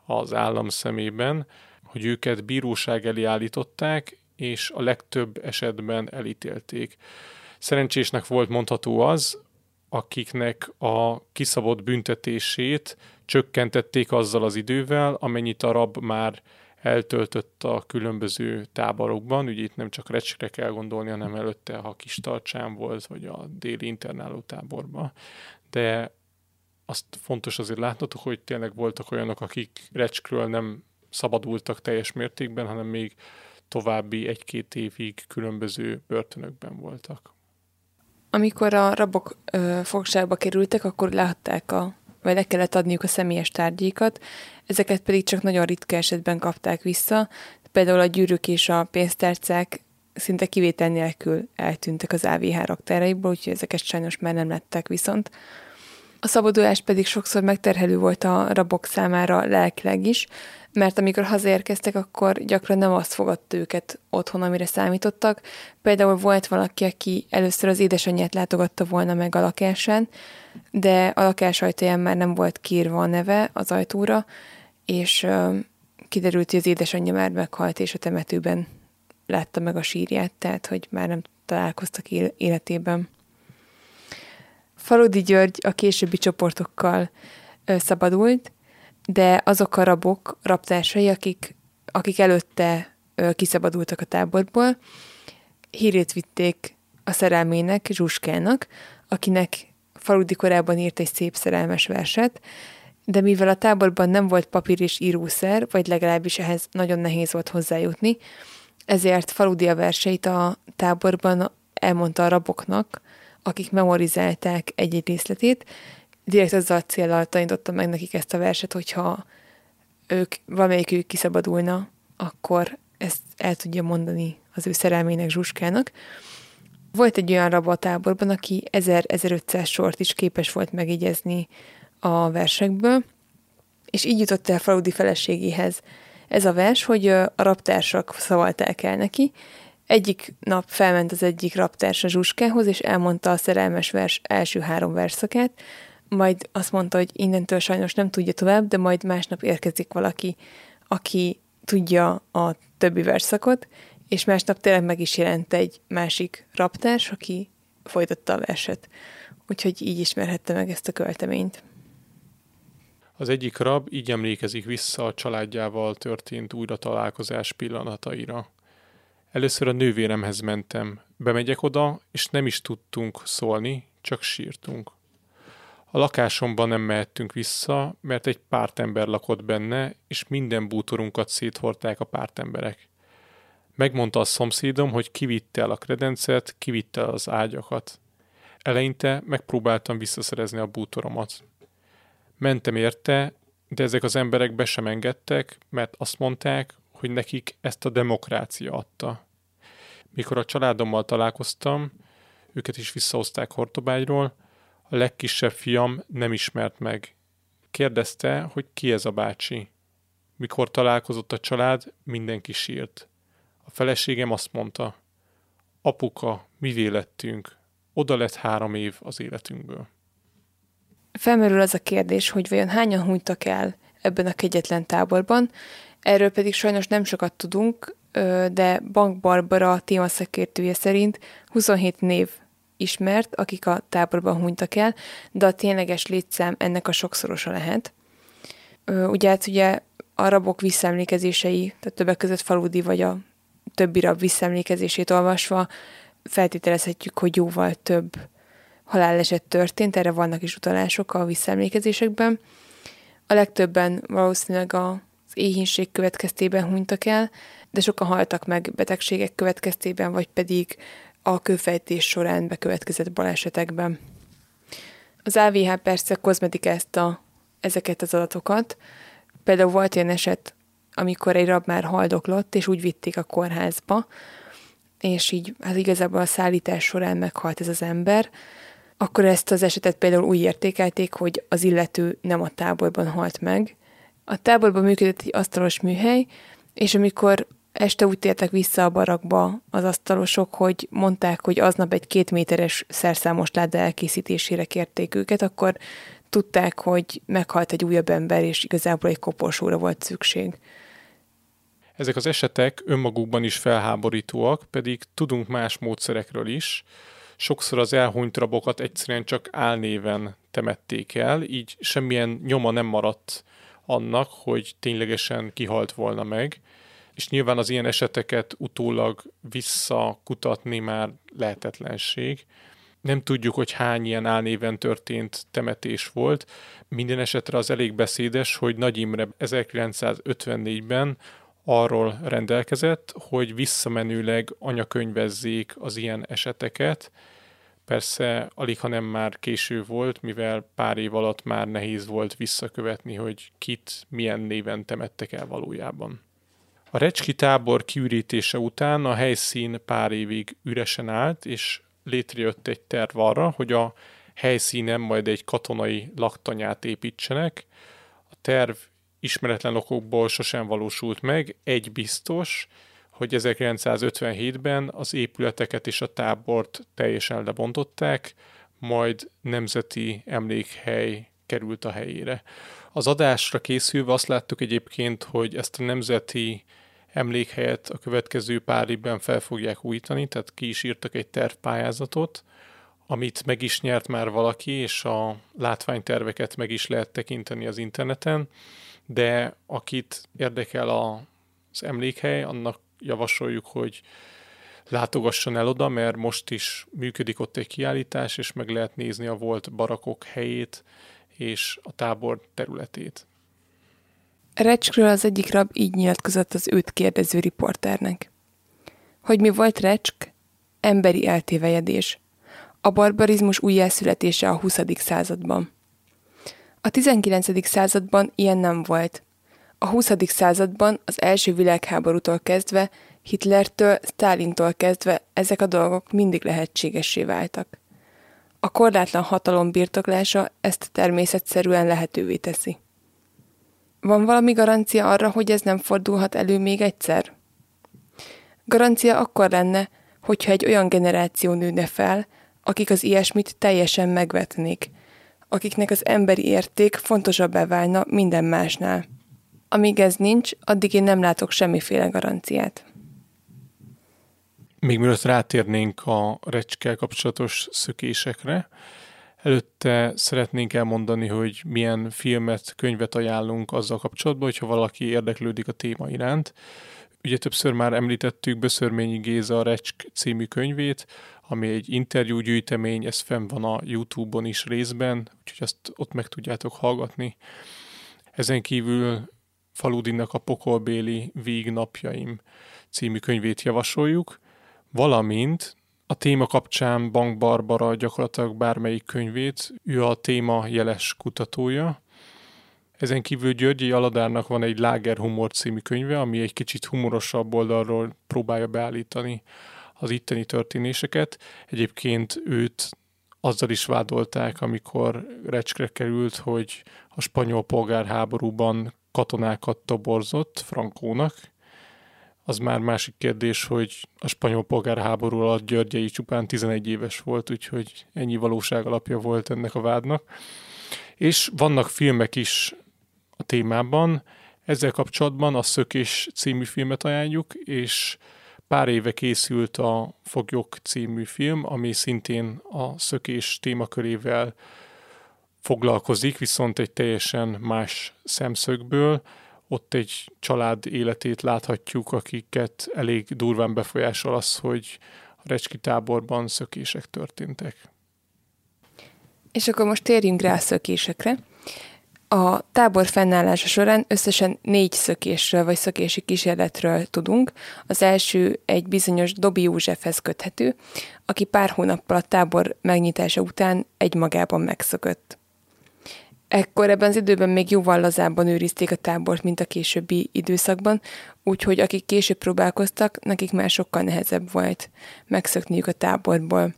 az állam szemében, hogy őket bíróság elé állították, és a legtöbb esetben elítélték. Szerencsésnek volt mondható az, akiknek a kiszabott büntetését csökkentették azzal az idővel, amennyit a rab már eltöltött a különböző táborokban. Ugye itt nem csak recsikre kell gondolni, hanem előtte, ha Kis Tarcsán volt, vagy a déli internáló táborban. De azt fontos azért látnotok, hogy tényleg voltak olyanok, akik recskről nem szabadultak teljes mértékben, hanem még további 1-2 évig különböző börtönökben voltak. Amikor a rabok fogságba kerültek, akkor vagy le kellett adniuk a személyes tárgyaikat, ezeket pedig csak nagyon ritka esetben kapták vissza, például a gyűrűk és a pénztárcák szinte kivétel nélkül eltűntek az AVH raktáraiból, úgyhogy ezeket sajnos már nem lettek viszont. A szabadulás pedig sokszor megterhelő volt a rabok számára lelkileg is, mert amikor hazaérkeztek, akkor gyakran nem azt fogadta őket otthon, amire számítottak. Például volt valaki, aki először az édesanyját látogatta volna meg a lakásán, de a lakás ajtaján már nem volt kiírva a neve az ajtóra, és kiderült, hogy az édesanyja már meghalt, és a temetőben látta meg a sírját, tehát hogy már nem találkoztak életében. Faludi György a későbbi csoportokkal szabadult, de azok a rabok, rabtársai, akik előtte kiszabadultak a táborból, hírét vitték a szerelmének, Zsuskának, akinek Faludi korábban írt egy szép szerelmes verset, de mivel a táborban nem volt papír és írószer, vagy legalábbis ehhez nagyon nehéz volt hozzájutni, ezért Faludi a verseit a táborban elmondta a raboknak, akik memorizálták egy-egy részletét, direkt azzal a céllal tanította meg nekik ezt a verset, hogyha valamelyikük kiszabadulna, akkor ezt el tudja mondani az ő szerelmének, Zsuskának. Volt egy olyan rab a táborban, aki 1000-1500 sort is képes volt megjegyezni a versekből, és így jutott el Faludi feleségéhez. Ez a vers, hogy a rabtársak szavalták el neki. Egyik nap felment az egyik rabtársa Zsuskához, és elmondta a szerelmes vers első 3 versszakát, majd azt mondta, hogy innentől sajnos nem tudja tovább, de majd másnap érkezik valaki, aki tudja a többi versszakot, és másnap tényleg meg is jelent egy másik rabtárs, aki folytatta a verset. Úgyhogy így ismerhette meg ezt a költeményt. Az egyik rab így emlékezik vissza a családjával történt újra találkozás pillanataira. Először a nővéremhez mentem. Bemegyek oda, és nem is tudtunk szólni, csak sírtunk. A lakásomban nem mehettünk vissza, mert egy pártember lakott benne, és minden bútorunkat széthordták a pártemberek. Megmondta a szomszédom, hogy kivitte el a kredencet, kivitte el az ágyakat. Eleinte megpróbáltam visszaszerezni a bútoromat. Mentem érte, de ezek az emberek be sem engedtek, mert azt mondták, hogy nekik ezt a demokrácia adta. Mikor a családommal találkoztam, őket is visszahozták Hortobágyról, a legkisebb fiam nem ismert meg. Kérdezte, hogy ki ez a bácsi. Mikor találkozott a család, mindenki sírt. A feleségem azt mondta, apuka, mivé lettünk? Oda lett 3 év az életünkből. Felmerül az a kérdés, hogy vajon hányan hunytak el ebben a kegyetlen táborban, erről pedig sajnos nem sokat tudunk, de Bank Barbara témaszakértője szerint 27 név ismert, akik a táborban hunytak el, de a tényleges létszám ennek a sokszorosa lehet. Ugye a rabok visszaemlékezései, tehát többek között Faludi vagy a többi rab visszaemlékezését olvasva feltételezhetjük, hogy jóval több haláleset történt, erre vannak is utalások a visszaemlékezésekben. A legtöbben valószínűleg az éhínség következtében hunytak el, de sokan haltak meg betegségek következtében, vagy pedig a kőfejtés során bekövetkezett balesetekben. Az AVH persze kozmetikázta ezeket az adatokat. Például volt olyan eset, amikor egy rab már haldoklott, és úgy vitték a kórházba, és így igazából a szállítás során meghalt ez az ember. Akkor ezt az esetet például úgy értékelték, hogy az illető nem a táborban halt meg. A táborban működött egy asztalos műhely, és amikor este úgy tértek vissza a barakba az asztalosok, hogy mondták, hogy aznap egy 2 méteres szerszámos láda elkészítésére kérték őket, akkor tudták, hogy meghalt egy újabb ember, és igazából egy koporsóra volt szükség. Ezek az esetek önmagukban is felháborítóak, pedig tudunk más módszerekről is. sokszor az elhunyt rabokat egyszerűen csak álnéven temették el, így semmilyen nyoma nem maradt annak, hogy ténylegesen kihalt volna meg, és nyilván az ilyen eseteket utólag visszakutatni már lehetetlenség. Nem tudjuk, hogy hány ilyen álnéven történt temetés volt. Minden esetre az elég beszédes, hogy Nagy Imre 1954-ben arról rendelkezett, hogy visszamenőleg anyakönyvezzék az ilyen eseteket. Persze alighanem már késő volt, mivel pár év alatt már nehéz volt visszakövetni, hogy kit milyen néven temettek el valójában. A recski tábor kiürítése után a helyszín pár évig üresen állt, és létrejött egy terv arra, hogy a helyszínen majd egy katonai laktanyát építsenek. A terv ismeretlen okokból sosem valósult meg, egy biztos, hogy 1957-ben az épületeket és a tábort teljesen lebontották, majd nemzeti emlékhely került a helyére. Az adásra készülve azt láttuk egyébként, hogy ezt a nemzeti emlékhelyet a következő pár évben fel fogják újítani, tehát ki is írtak egy tervpályázatot, amit meg is nyert már valaki, és a látványterveket meg is lehet tekinteni az interneten, de akit érdekel az emlékhely, annak javasoljuk, hogy látogasson el oda, mert most is működik ott egy kiállítás, és meg lehet nézni a volt barakok helyét és a tábor területét. Recskről az egyik rab így nyilatkozott az őt kérdező riporternek. Hogy mi volt Recsk? Emberi eltévejedés. A barbarizmus újjászületése a 20. században. A 19. században ilyen nem volt. A 20. században az első világháborútól kezdve, Hitlertől, Sztálintól kezdve ezek a dolgok mindig lehetségessé váltak. A korlátlan hatalom birtoklása ezt természetszerűen lehetővé teszi. Van valami garancia arra, hogy ez nem fordulhat elő még egyszer? Garancia akkor lenne, hogyha egy olyan generáció nőne fel, akik az ilyesmit teljesen megvetnék, akiknek az emberi érték fontosabbá válna minden másnál. Amíg ez nincs, addig én nem látok semmiféle garanciát. Még mielőtt rátérnénk a recskkel kapcsolatos szökésekre, előtte szeretnénk elmondani, hogy milyen filmet, könyvet ajánlunk azzal kapcsolatban, hogyha valaki érdeklődik a téma iránt. Ugye többször már említettük Böszörményi Géza a Recsk című könyvét, ami egy interjúgyűjtemény, ez fenn van a YouTube-on is részben, úgyhogy azt ott meg tudjátok hallgatni. Ezen kívül Faludinak a Pokolbéli Vígnapjaim című könyvét javasoljuk, valamint a téma kapcsán Bank Barbara gyakorlatilag bármelyik könyvét, ő a téma jeles kutatója. Ezen kívül Györgyi Aladárnak van egy Lágerhumor című könyve, ami egy kicsit humorosabb oldalról próbálja beállítani az itteni történéseket. Egyébként őt azzal is vádolták, amikor Recskre került, hogy a spanyol polgárháborúban katonákat toborzott Frankónak. Az már másik kérdés, hogy a spanyol polgárháború alatt Györgyei csupán 11 éves volt, úgyhogy ennyi valóság alapja volt ennek a vádnak. És vannak filmek is a témában. Ezzel kapcsolatban a Szökés című filmet ajánljuk, és pár éve készült a Foglyok című film, ami szintén a szökés témakörével foglalkozik, viszont egy teljesen más szemszögből. Ott egy család életét láthatjuk, akiket elég durván befolyásol az, hogy a recski táborban szökések történtek. És akkor most térjünk rá a szökésekre. A tábor fennállása során összesen 4 szökésről vagy szökési kísérletről tudunk. Az első egy bizonyos Dobi Józsefhez köthető, aki pár hónappal a tábor megnyitása után egymagában megszökött. Ekkor ebben az időben még jóval lazábban őrizték a tábort, mint a későbbi időszakban, úgyhogy akik később próbálkoztak, nekik már sokkal nehezebb volt megszökniük a táborból.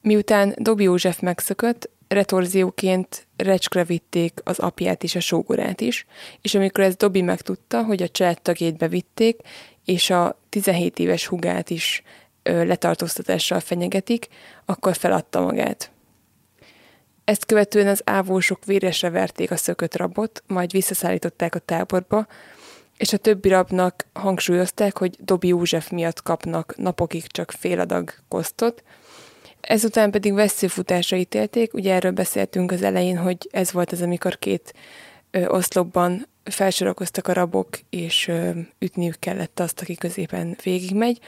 Miután Dobi József megszökött, retorzióként Recskre vitték az apját és a sógorát is, és amikor ezt Dobi megtudta, hogy a családtagjait bevitték, és a 17 éves húgát is letartóztatással fenyegetik, akkor feladta magát. Ezt követően az ávósok véresre verték a szökött rabot, majd visszaszállították a táborba, és a többi rabnak hangsúlyozták, hogy Dobi József miatt kapnak napokig csak fél adag kosztot, ezután pedig vesszőfutásra ítélték, ugye erről beszéltünk az elején, hogy ez volt az, amikor két oszlopban felsorakoztak a rabok, és ütniük kellett azt, aki középen végigmegy.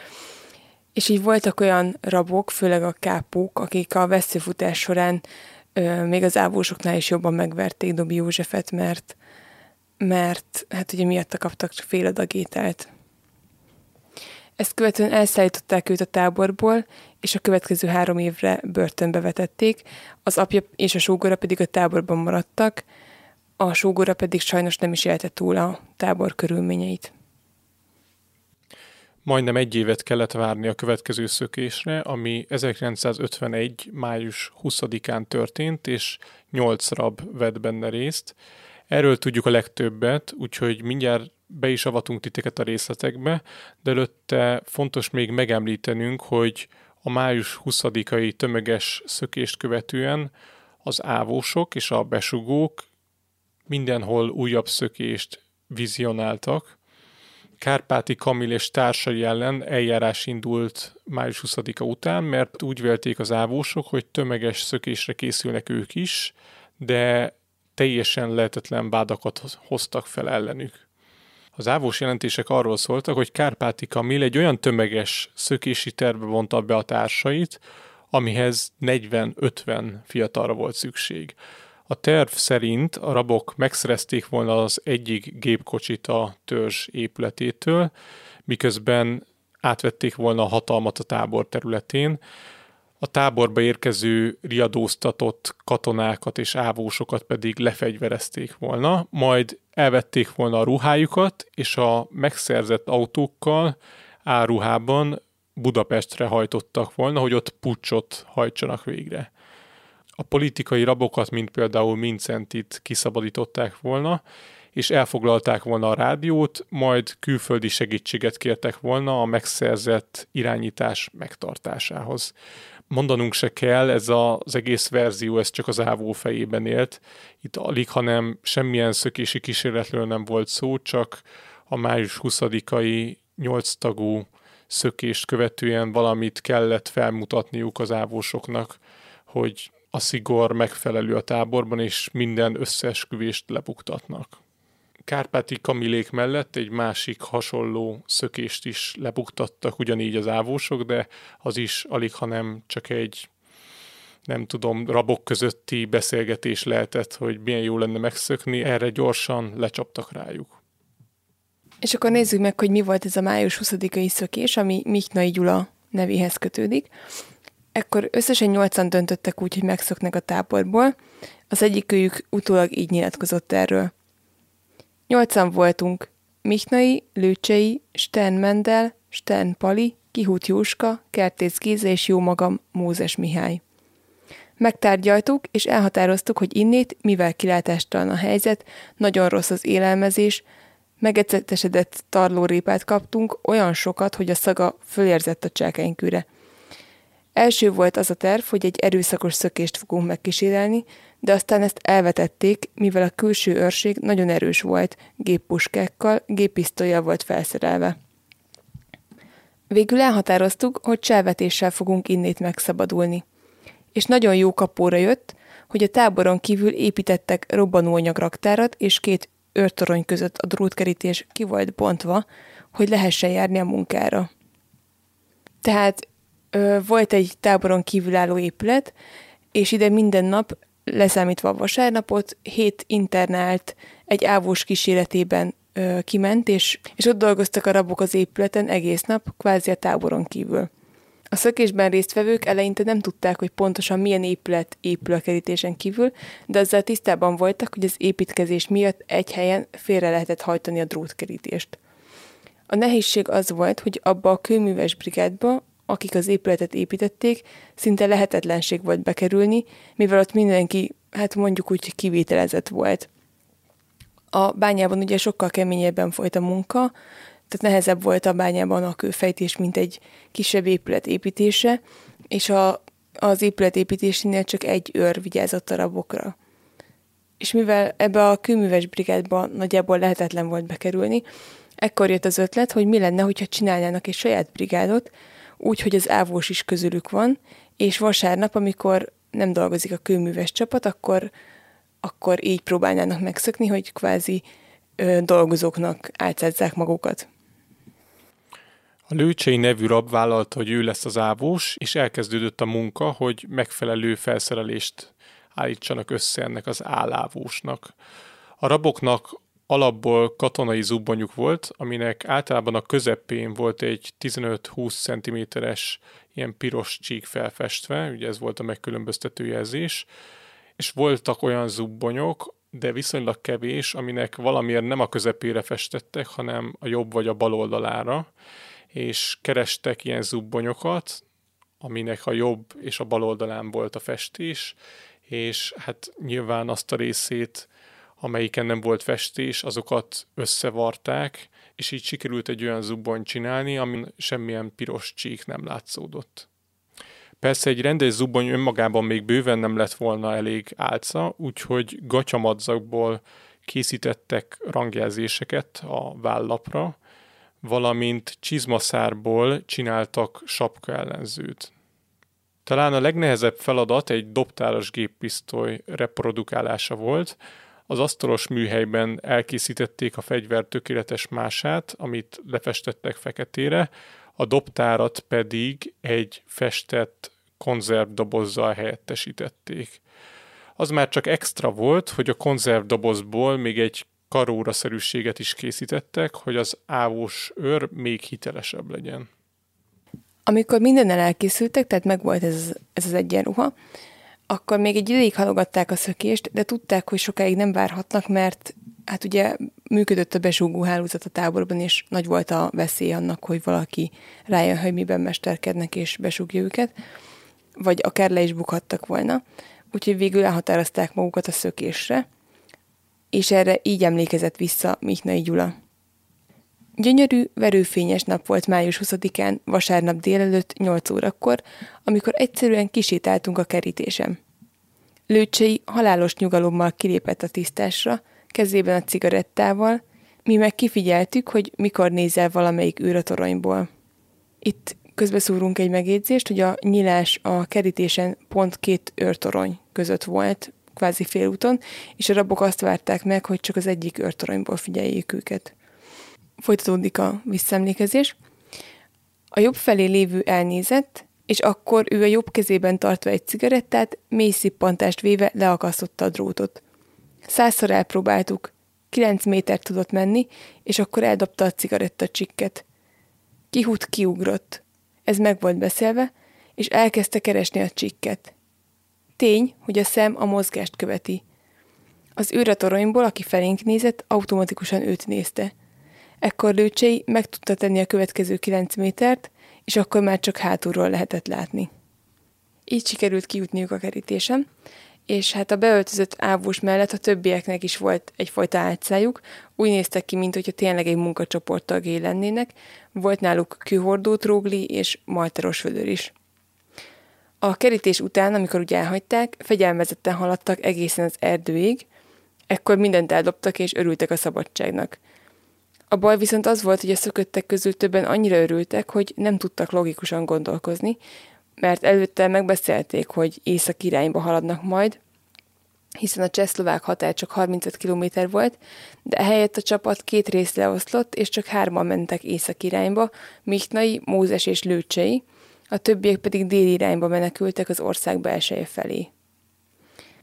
És így voltak olyan rabok, főleg a kápók, akik a vesszőfutás során még az ávósoknál is jobban megverték Dobi Józsefet, mert hát ugye miatta kaptak fél adag ételt. Ezt követően elszállították őt a táborból, és a következő 3 évre börtönbe vetették, az apja és a sógora pedig a táborban maradtak, a sógora pedig sajnos nem is élte túl a tábor körülményeit. Majdnem 1 évet kellett várni a következő szökésre, ami 1951. május 20-án történt, és 8 rab vett benne részt. Erről tudjuk a legtöbbet, úgyhogy mindjárt be is avatunk titeket a részletekbe, de előtte fontos még megemlítenünk, hogy a május 20-ai tömeges szökést követően az ávósok és a besugók mindenhol újabb szökést vizionáltak. Kárpáti Kamil és társai ellen eljárás indult május 20-a után, mert úgy vélték az ávósok, hogy tömeges szökésre készülnek ők is, de teljesen lehetetlen vádakat hoztak fel ellenük. Az ávós jelentések arról szóltak, hogy Kárpáti Kamil egy olyan tömeges szökési tervbe vonta be a társait, amihez 40-50 fiatalra volt szükség. A terv szerint a rabok megszerezték volna az egyik gépkocsit a törzs épületétől, miközben átvették volna a hatalmat a tábor területén. A táborba érkező riadóztatott katonákat és ávósokat pedig lefegyverezték volna, majd elvették volna a ruhájukat, és a megszerzett autókkal áruhában Budapestre hajtottak volna, hogy ott puccsot hajtsanak végre. A politikai rabokat, mint például Mincentit kiszabadították volna, és elfoglalták volna a rádiót, majd külföldi segítséget kértek volna a megszerzett irányítás megtartásához. Mondanunk se kell, ez az egész verzió, ez csak az ávó fejében élt. Itt alig, hanem semmilyen szökési kísérletről nem volt szó, csak a május 20-ai 8 tagú szökést követően valamit kellett felmutatniuk az ávósoknak, hogy a szigor megfelelő a táborban, és minden összeesküvést lebuktatnak. Kárpáti Kamilék mellett egy másik hasonló szökést is lebuktattak ugyanígy az ávósok, de az is alig, hanem csak egy, rabok közötti beszélgetés lehetett, hogy milyen jó lenne megszökni, erre gyorsan lecsaptak rájuk. És akkor nézzük meg, hogy mi volt ez a május 20-ai szökés, ami Michnai Gyula nevéhez kötődik. Ekkor összesen 8-an döntöttek úgy, hogy megszöknek a táborból. Az egyikőjük utólag így nyilatkozott erről. 8-an voltunk. Michnai, Lőcsei, Stern Mendel, Stern Pali, Kihúth Jóska, Kertész Géze és jó magam, Mózes Mihály. Megtárgyaltuk, és elhatároztuk, hogy innét, mivel kilátástalan a helyzet, nagyon rossz az élelmezés, megecetesedett tarlórépát kaptunk, olyan sokat, hogy a szaga fölérzett a csákánykőre. Első volt az a terv, hogy egy erőszakos szökést fogunk megkísérelni, de aztán ezt elvetették, mivel a külső őrség nagyon erős volt, géppuskákkal, géppisztollyal volt felszerelve. Végül elhatároztuk, hogy cselvetéssel fogunk innét megszabadulni. És nagyon jó kapóra jött, hogy a táboron kívül építettek robbanóanyag raktárat, és 2 őrtorony között a drótkerítés ki volt bontva, hogy lehessen járni a munkára. Tehát volt egy táboron kívülálló épület, és ide minden nap, leszámítva a vasárnapot, 7 internált egy ávós kíséretében kiment, és ott dolgoztak a rabok az épületen egész nap, kvázi a táboron kívül. A szökésben résztvevők eleinte nem tudták, hogy pontosan milyen épület épül a kerítésen kívül, de azzal tisztában voltak, hogy az építkezés miatt egy helyen félre lehetett hajtani a drótkerítést. A nehézség az volt, hogy abba a kőműves brigádba, akik az épületet építették, szinte lehetetlenség volt bekerülni, mivel ott mindenki, hát mondjuk úgy, kivételezett volt. A bányában ugye sokkal keményebben folyt a munka, tehát nehezebb volt a bányában a kőfejtés, mint egy kisebb épület építése, és az épület építésénél csak egy őr vigyázott a rabokra. És mivel ebbe a kőműves brigádba nagyjából lehetetlen volt bekerülni, Ekkor jött az ötlet, hogy mi lenne, hogyha csinálnának egy saját brigádot, úgy, hogy az ávós is közülük van, és vasárnap, amikor nem dolgozik a kőműves csapat, akkor így próbálnának megszökni, hogy kvázi dolgozóknak álcázzák magukat. A Lőcsei nevű rab vállalta, hogy ő lesz az ávós, és elkezdődött a munka, hogy megfelelő felszerelést állítsanak össze ennek az állávósnak. A raboknak alapból katonai zubbonyuk volt, aminek általában a közepén volt egy 15-20 cm-es ilyen piros csík felfestve, ugye ez volt a megkülönböztető jelzés, és voltak olyan zubbonyok, de viszonylag kevés, aminek valamiért nem a közepére festettek, hanem a jobb vagy a bal oldalára, és kerestek ilyen zubbonyokat, aminek a jobb és a bal oldalán volt a festés, és hát nyilván azt a részét, amelyiken nem volt festés, azokat összevarták, és így sikerült egy olyan zubbonyt csinálni, amin semmilyen piros csík nem látszódott. Persze egy rendes zubbony önmagában még bőven nem lett volna elég álca, úgyhogy gatyamadzakból készítettek rangjelzéseket a vállapra, valamint csizmaszárból csináltak sapkaellenzőt. Talán a legnehezebb feladat egy dobtáros géppisztoly reprodukálása volt. Az asztalos műhelyben elkészítették a fegyver tökéletes mását, amit lefestettek feketére, a dobtárat pedig egy festett konzervdobozzal helyettesítették. Az már csak extra volt, hogy a konzervdobozból még egy karóraszerűséget is készítettek, hogy az ávós őr még hitelesebb legyen. Amikor mindennel elkészültek, tehát megvolt ez az egyenruha, akkor még egy ideig halogatták a szökést, de tudták, hogy sokáig nem várhatnak, mert hát ugye működött a besúgó hálózat a táborban, és nagy volt a veszély annak, hogy valaki rájön, hogy miben mesterkednek, és besúgja őket, vagy akár le is bukhattak volna. Úgyhogy végül elhatározták magukat a szökésre, és erre így emlékezett vissza Michnai Gyula. Gyönyörű, verőfényes nap volt május 20-án, vasárnap délelőtt 8 órakor, amikor egyszerűen kisétáltunk a kerítésem. Lőcsei halálos nyugalommal kilépett a tisztásra, kezében a cigarettával, mi meg kifigyeltük, hogy mikor nézel valamelyik űr a toronyból. Itt közbeszúrunk egy megjegyzést, hogy a nyílás a kerítésen pont két őrtorony között volt, kvázi félúton, és a rabok azt várták meg, hogy csak az egyik őrtoronyból figyeljék őket. Folytatódik a visszaemlékezés. A jobb felé lévő elnézett, és akkor ő a jobb kezében tartva egy cigarettát, mély szippantást véve leakasztotta a drótot. 100-szor elpróbáltuk, 9 métert tudott menni, és akkor eldobta a cigarettacsikket. Kihúth kiugrott. Ez meg volt beszélve, és elkezdte keresni a csikket. Tény, hogy a szem a mozgást követi. Az őr a toronyból, aki felénk nézett, automatikusan őt nézte. Ekkor Lőcsei meg tudta tenni a következő 9 métert, és akkor már csak hátulról lehetett látni. Így sikerült kijutniuk a kerítésen, és hát a beöltözött ávós mellett a többieknek is volt egyfajta álcájuk, úgy néztek ki, mint hogyha tényleg egy munkacsoport tagjai lennének, volt náluk kőhordó, trógli és malteros vödör is. A kerítés után, amikor ugye elhagyták, fegyelmezetten haladtak egészen az erdőig, ekkor mindent eldobtak és örültek a szabadságnak. A baj viszont az volt, hogy a szököttek közül többen annyira örültek, hogy nem tudtak logikusan gondolkozni, mert előtte megbeszélték, hogy észak irányba haladnak majd, hiszen a csehszlovák határ csak 35 kilométer volt, de helyett a csapat két részre oszlott, és csak 3-an mentek észak irányba, Michnai, Mózes és Lőcsei, a többiek pedig déli irányba menekültek az ország belseje felé.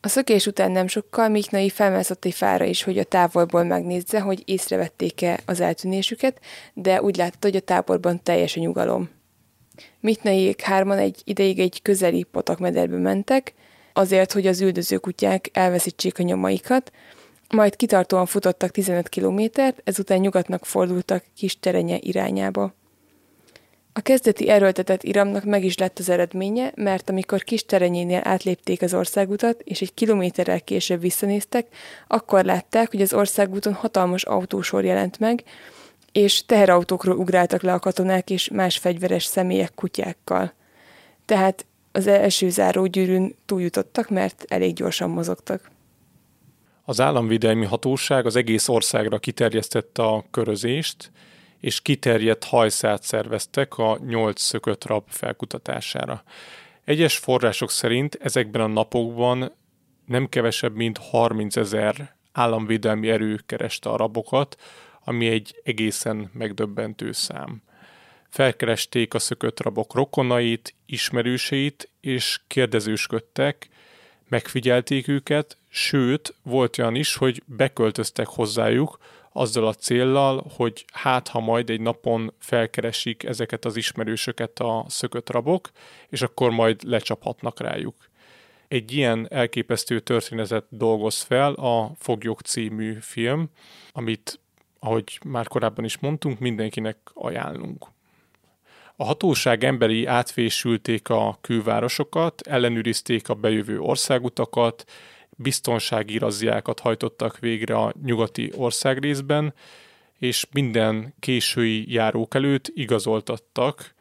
A szökés után nem sokkal Michnai felmászott egy fára is, hogy a távolból megnézze, hogy észrevették-e az eltűnésüket, de úgy látta, hogy a táborban teljes a nyugalom. Michnaiék 3-an egy ideig egy közeli patakmederbe mentek, azért, hogy az üldöző kutyák elveszítsék a nyomaikat, majd kitartóan futottak 15 kilométert, ezután nyugatnak fordultak Kis Terenye irányába. A kezdeti erőltetett iramnak meg is lett az eredménye, mert amikor Kis Terenyénél átlépték az országutat, és egy kilométerrel később visszanéztek, akkor látták, hogy az országúton hatalmas autósor jelent meg, és teherautókról ugráltak le a katonák és más fegyveres személyek kutyákkal. Tehát az első zárógyűrűn túljutottak, mert elég gyorsan mozogtak. az Államvédelmi Hatóság az egész országra kiterjesztette a körözést, és kiterjedt hajszát szerveztek a 8 szökött rab felkutatására. Egyes források szerint ezekben a napokban nem kevesebb, mint 30 000 államvédelmi erő kereste a rabokat, ami egy egészen megdöbbentő szám. Felkeresték a szökött rabok rokonait, ismerőseit, és kérdezősködtek, megfigyelték őket, sőt, volt olyan is, hogy beköltöztek hozzájuk, azzal a céllal, hogy hát ha majd egy napon felkeresik ezeket az ismerősöket a szökött rabok, és akkor majd lecsaphatnak rájuk. Egy ilyen elképesztő történetet dolgoz fel a Foglyok című film, amit, ahogy már korábban is mondtunk, mindenkinek ajánlunk. A hatóság emberi átfésülték a külvárosokat, ellenőrizték a bejövő országutakat, biztonsági razziákat hajtottak végre a nyugati országrészben, és minden késői járók előtt igazoltattak.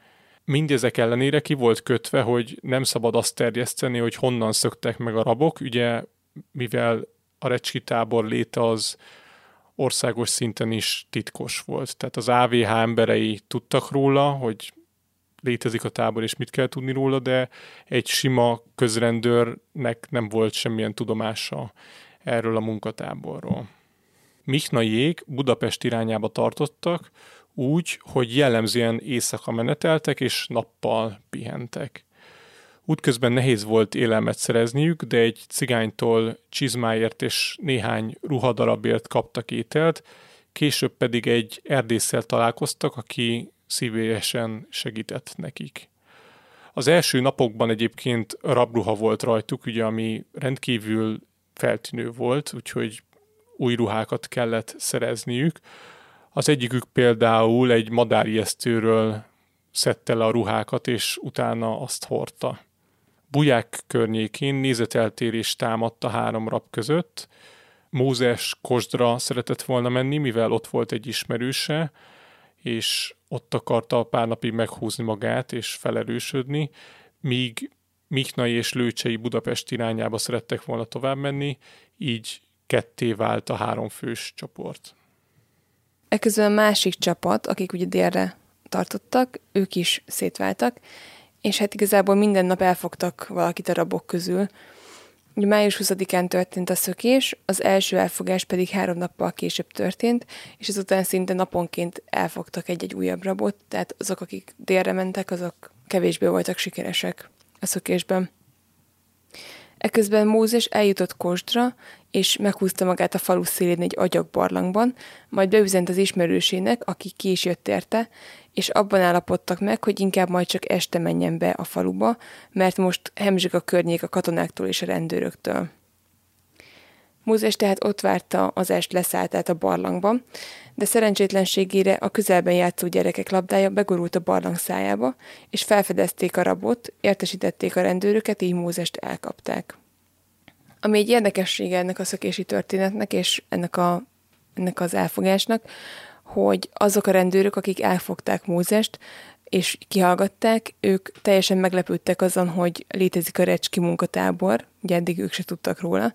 Mindezek ellenére ki volt kötve, hogy nem szabad azt terjeszteni, hogy honnan szöktek meg a rabok, ugye mivel a recski tábor léte az országos szinten is titkos volt. Tehát az AVH emberei tudtak róla, hogy létezik a tábor, és mit kell tudni róla, de egy sima közrendőrnek nem volt semmilyen tudomása erről a munkatáborról. Michnaiék Budapest irányába tartottak, úgy, hogy jellemzően éjszaka meneteltek, és nappal pihentek. Útközben nehéz volt élelmet szerezniük, de egy cigánytól csizmáért és néhány ruhadarabért kaptak ételt, később pedig egy erdésszel találkoztak, aki szívesen segített nekik. Az első napokban egyébként rabruha volt rajtuk, ugye, ami rendkívül feltűnő volt, úgyhogy új ruhákat kellett szerezniük. Az egyikük például egy madárjesztőről szedte le a ruhákat, és utána azt hordta. Buják környékén nézeteltérés támadt a 3 rab között. Mózes Kosdra szeretett volna menni, mivel ott volt egy ismerőse, és ott akarta pár napig meghúzni magát és felerősödni, míg Michnai és Lőcsei Budapest irányába szerettek volna tovább menni, így ketté vált a 3 fős csoport. Ekközben a másik csapat, akik ugye délre tartottak, ők is szétváltak, és hát igazából minden nap elfogtak valakit a rabok közül. Ugye május 20-án történt a szökés, az első elfogás pedig 3 nappal később történt, és azután szinte naponként elfogtak egy-egy újabb rabot, tehát azok, akik délre mentek, azok kevésbé voltak sikeresek a szökésben. Eközben Mózes eljutott Kosdra, és meghúzta magát a falu szélén egy agyagbarlangban, majd beüzent az ismerősének, aki ki is jött érte, és abban állapodtak meg, hogy inkább majd csak este menjen be a faluba, mert most hemzseg a környék a katonáktól és a rendőröktől. Mózes tehát ott várta az est leszálltát a barlangban, de szerencsétlenségére a közelben játszó gyerekek labdája begorult a barlang szájába, és felfedezték a rabot, értesítették a rendőröket, így Mózest elkapták. Ami egy érdekessége ennek a szökési történetnek és ennek az elfogásnak, hogy azok a rendőrök, akik elfogták Mózest és kihallgatták, ők teljesen meglepődtek azon, hogy létezik a recski munkatábor, ugye eddig ők se tudtak róla,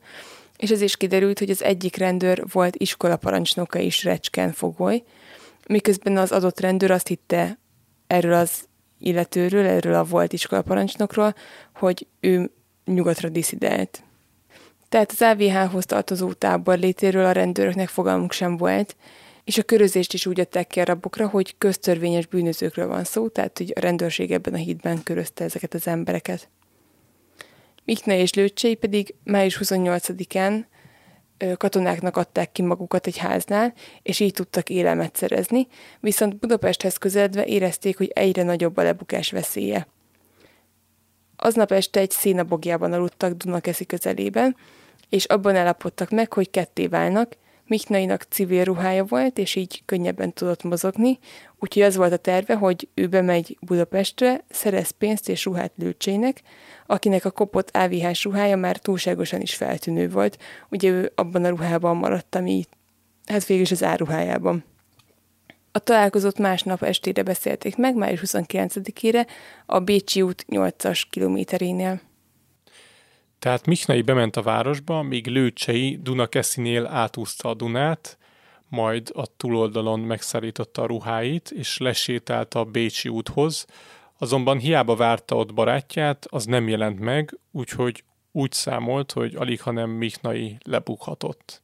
és ez is kiderült, hogy az egyik rendőr volt iskolaparancsnoka is Recsken fogoly, miközben az adott rendőr azt hitte erről az illetőről, erről a volt iskolaparancsnokról, hogy ő nyugatra diszidált. Tehát az AVH-hoz tartozó tábor létéről a rendőröknek fogalmuk sem volt, és a körözést is úgy adták ki a rabokra, hogy köztörvényes bűnözőkről van szó, tehát hogy a rendőrség ebben a hídben körözte ezeket az embereket. Michnai és Lőcsei pedig május 28-án katonáknak adták ki magukat egy háznál, és így tudtak élelmet szerezni, viszont Budapesthez közeledve érezték, hogy egyre nagyobb a lebukás veszélye. Aznap este egy szénabogjában aludtak Dunakeszi közelében, és abban állapodtak meg, hogy ketté válnak. Michnainak civil ruhája volt, és így könnyebben tudott mozogni, úgyhogy az volt a terve, hogy ő bemegy Budapestre, szerez pénzt és ruhát Lőcsének, akinek a kopott AVH-s ruhája már túlságosan is feltűnő volt, ugye ő abban a ruhában maradt, ami hát végül is az áruhájában. A találkozót másnap estére beszélték meg, május 29-ére a Bécsi út 8-as kilométerénél. Tehát Michnai bement a városba, míg Lőcsei Dunakeszinél átúszta a Dunát, majd a túloldalon megszállította a ruháit, és lesétálta a Bécsi úthoz, azonban hiába várta ott barátját, az nem jelent meg, úgyhogy úgy számolt, hogy alighanem Michnai lebukhatott.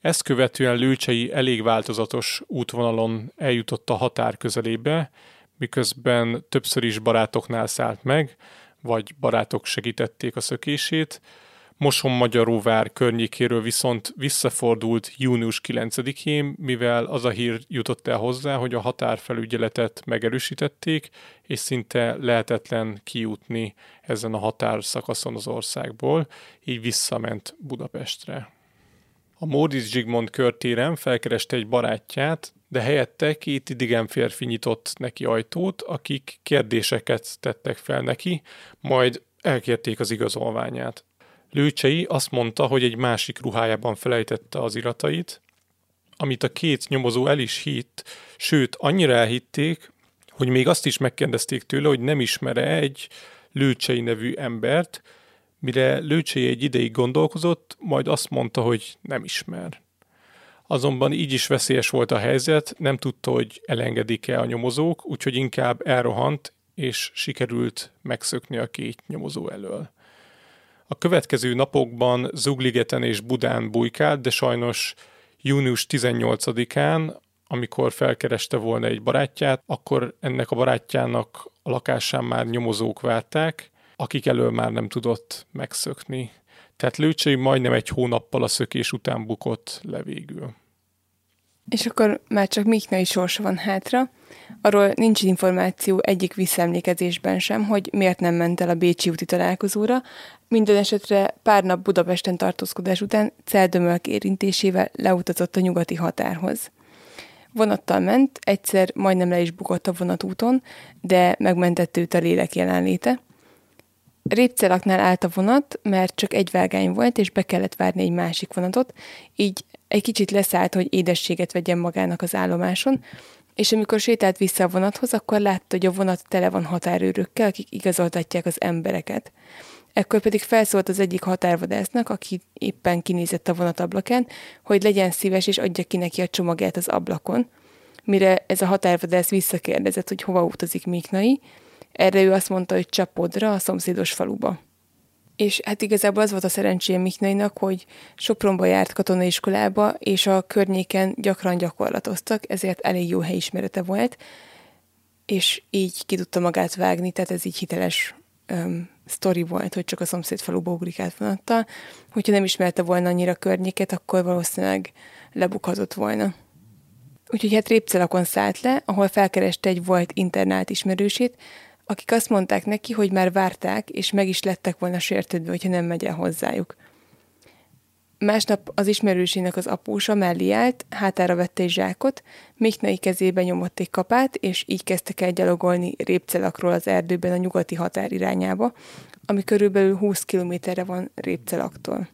Ezt követően Lőcsei elég változatos útvonalon eljutott a határ közelébe, miközben többször is barátoknál szállt meg, vagy barátok segítették a szökését. Moson-Magyaróvár környékéről viszont visszafordult június 9-én, mivel az a hír jutott el hozzá, hogy a határfelügyeletet megerősítették, és szinte lehetetlen kijutni ezen a határszakaszon az országból, így visszament Budapestre. A Móricz Zsigmond körtéren felkereste egy barátját, de helyette két idegen férfi nyitott neki ajtót, akik kérdéseket tettek fel neki, majd elkérték az igazolványát. Lőcsei azt mondta, hogy egy másik ruhájában felejtette az iratait, amit a két nyomozó el is hitt, sőt annyira elhitték, hogy még azt is megkérdezték tőle, hogy nem ismer-e egy Lőcsei nevű embert, mire Lőcsei egy ideig gondolkozott, majd azt mondta, hogy nem ismer. Azonban így is veszélyes volt a helyzet, nem tudta, hogy elengedik-e a nyomozók, úgyhogy inkább elrohant, és sikerült megszökni a két nyomozó elől. A következő napokban Zugligeten és Budán bujkált, de sajnos június 18-án, amikor felkereste volna egy barátját, akkor ennek a barátjának a lakásán már nyomozók várták, akik elől már nem tudott megszökni. Tehát Lőcsei majdnem egy hónappal a szökés után bukott le végül. És akkor már csak Michnai sorsa van hátra. Arról nincs információ egyik visszaemlékezésben sem, hogy miért nem ment el a bécsi úti találkozóra. Minden esetre pár nap Budapesten tartózkodás után celdömölk érintésével leutazott a nyugati határhoz. Vonattal ment, egyszer majdnem le is bukott a vonatúton, de megmentett őt a lélek jelenléte. Répcelaknál állt a vonat, mert csak egy vágány volt, és be kellett várni egy másik vonatot, így egy kicsit leszállt, hogy édességet vegyen magának az állomáson, és amikor sétált vissza a vonathoz, akkor látta, hogy a vonat tele van határőrökkel, akik igazoltatják az embereket. Ekkor pedig felszólt az egyik határvadásznak, aki éppen kinézett a vonat ablakán, hogy legyen szíves és adja ki neki a csomagját az ablakon, mire ez a határvadász visszakérdezett, hogy hova utazik Michnai. Erre ő azt mondta, hogy Csapodra, a szomszédos faluba. És hát igazából az volt a szerencséje Michnainak, hogy Sopronba járt katonaiskolába, és a környéken gyakran gyakorlatoztak, ezért elég jó helyismerete volt, és így ki tudta magát vágni, tehát ez így hiteles sztori volt, hogy csak a szomszéd faluba ugrik át vonattal. Hogyha nem ismerte volna annyira a környéket, akkor valószínűleg lebukhatott volna. Úgyhogy hát Répcelakon szállt le, ahol felkereste egy volt internált ismerősét, akik azt mondták neki, hogy már várták, és meg is lettek volna sértődve, hogyha nem megy el hozzájuk. Másnap az ismerősének az apósa mellé állt, hátára vette egy zsákot, Michnai kezébe nyomott egy kapát, és így kezdtek el gyalogolni Répcelakról az erdőben a nyugati határ irányába, ami körülbelül 20 kilométerre van Répcelaktól.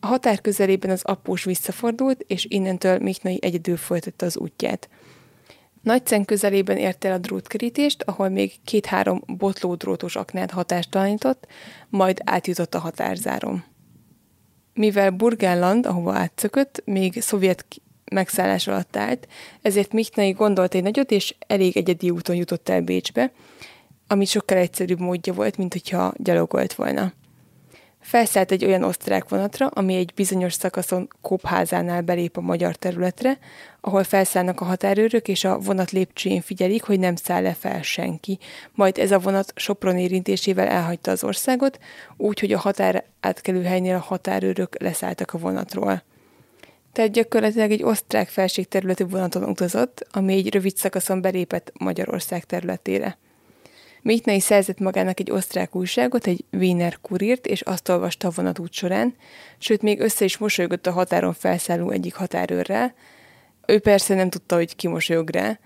A határ közelében az após visszafordult, és innentől Michnai egyedül folytatta az útját. Nagycen közelében ért el a drótkerítést, ahol még 2-3 botlódrótos aknát hatástalanított, majd átjutott a határzáron. Mivel Burgenland, ahova átszökött, még szovjet megszállás alatt állt, ezért Michnai gondolt egy nagyot, és elég egyedi úton jutott el Bécsbe, ami sokkal egyszerűbb módja volt, mint hogyha gyalogolt volna. Felszállt egy olyan osztrák vonatra, ami egy bizonyos szakaszon Kópházánál belép a magyar területre, ahol felszállnak a határőrök, és a vonat lépcsőjén figyelik, hogy nem száll le fel senki. Majd ez a vonat Sopron érintésével elhagyta az országot, úgyhogy a határ átkelőhelynél a határőrök leszálltak a vonatról. Tehát gyakorlatilag egy osztrák felségterületű vonaton utazott, ami egy rövid szakaszon belépett Magyarország területére. Michnai szerzett magának egy osztrák újságot, egy Wiener Kurirt, és azt olvasta a vonatút során, sőt, még össze is mosolyogott a határon felszálló egyik határőrrel. Ő persze nem tudta, hogy ki mosolyog rá,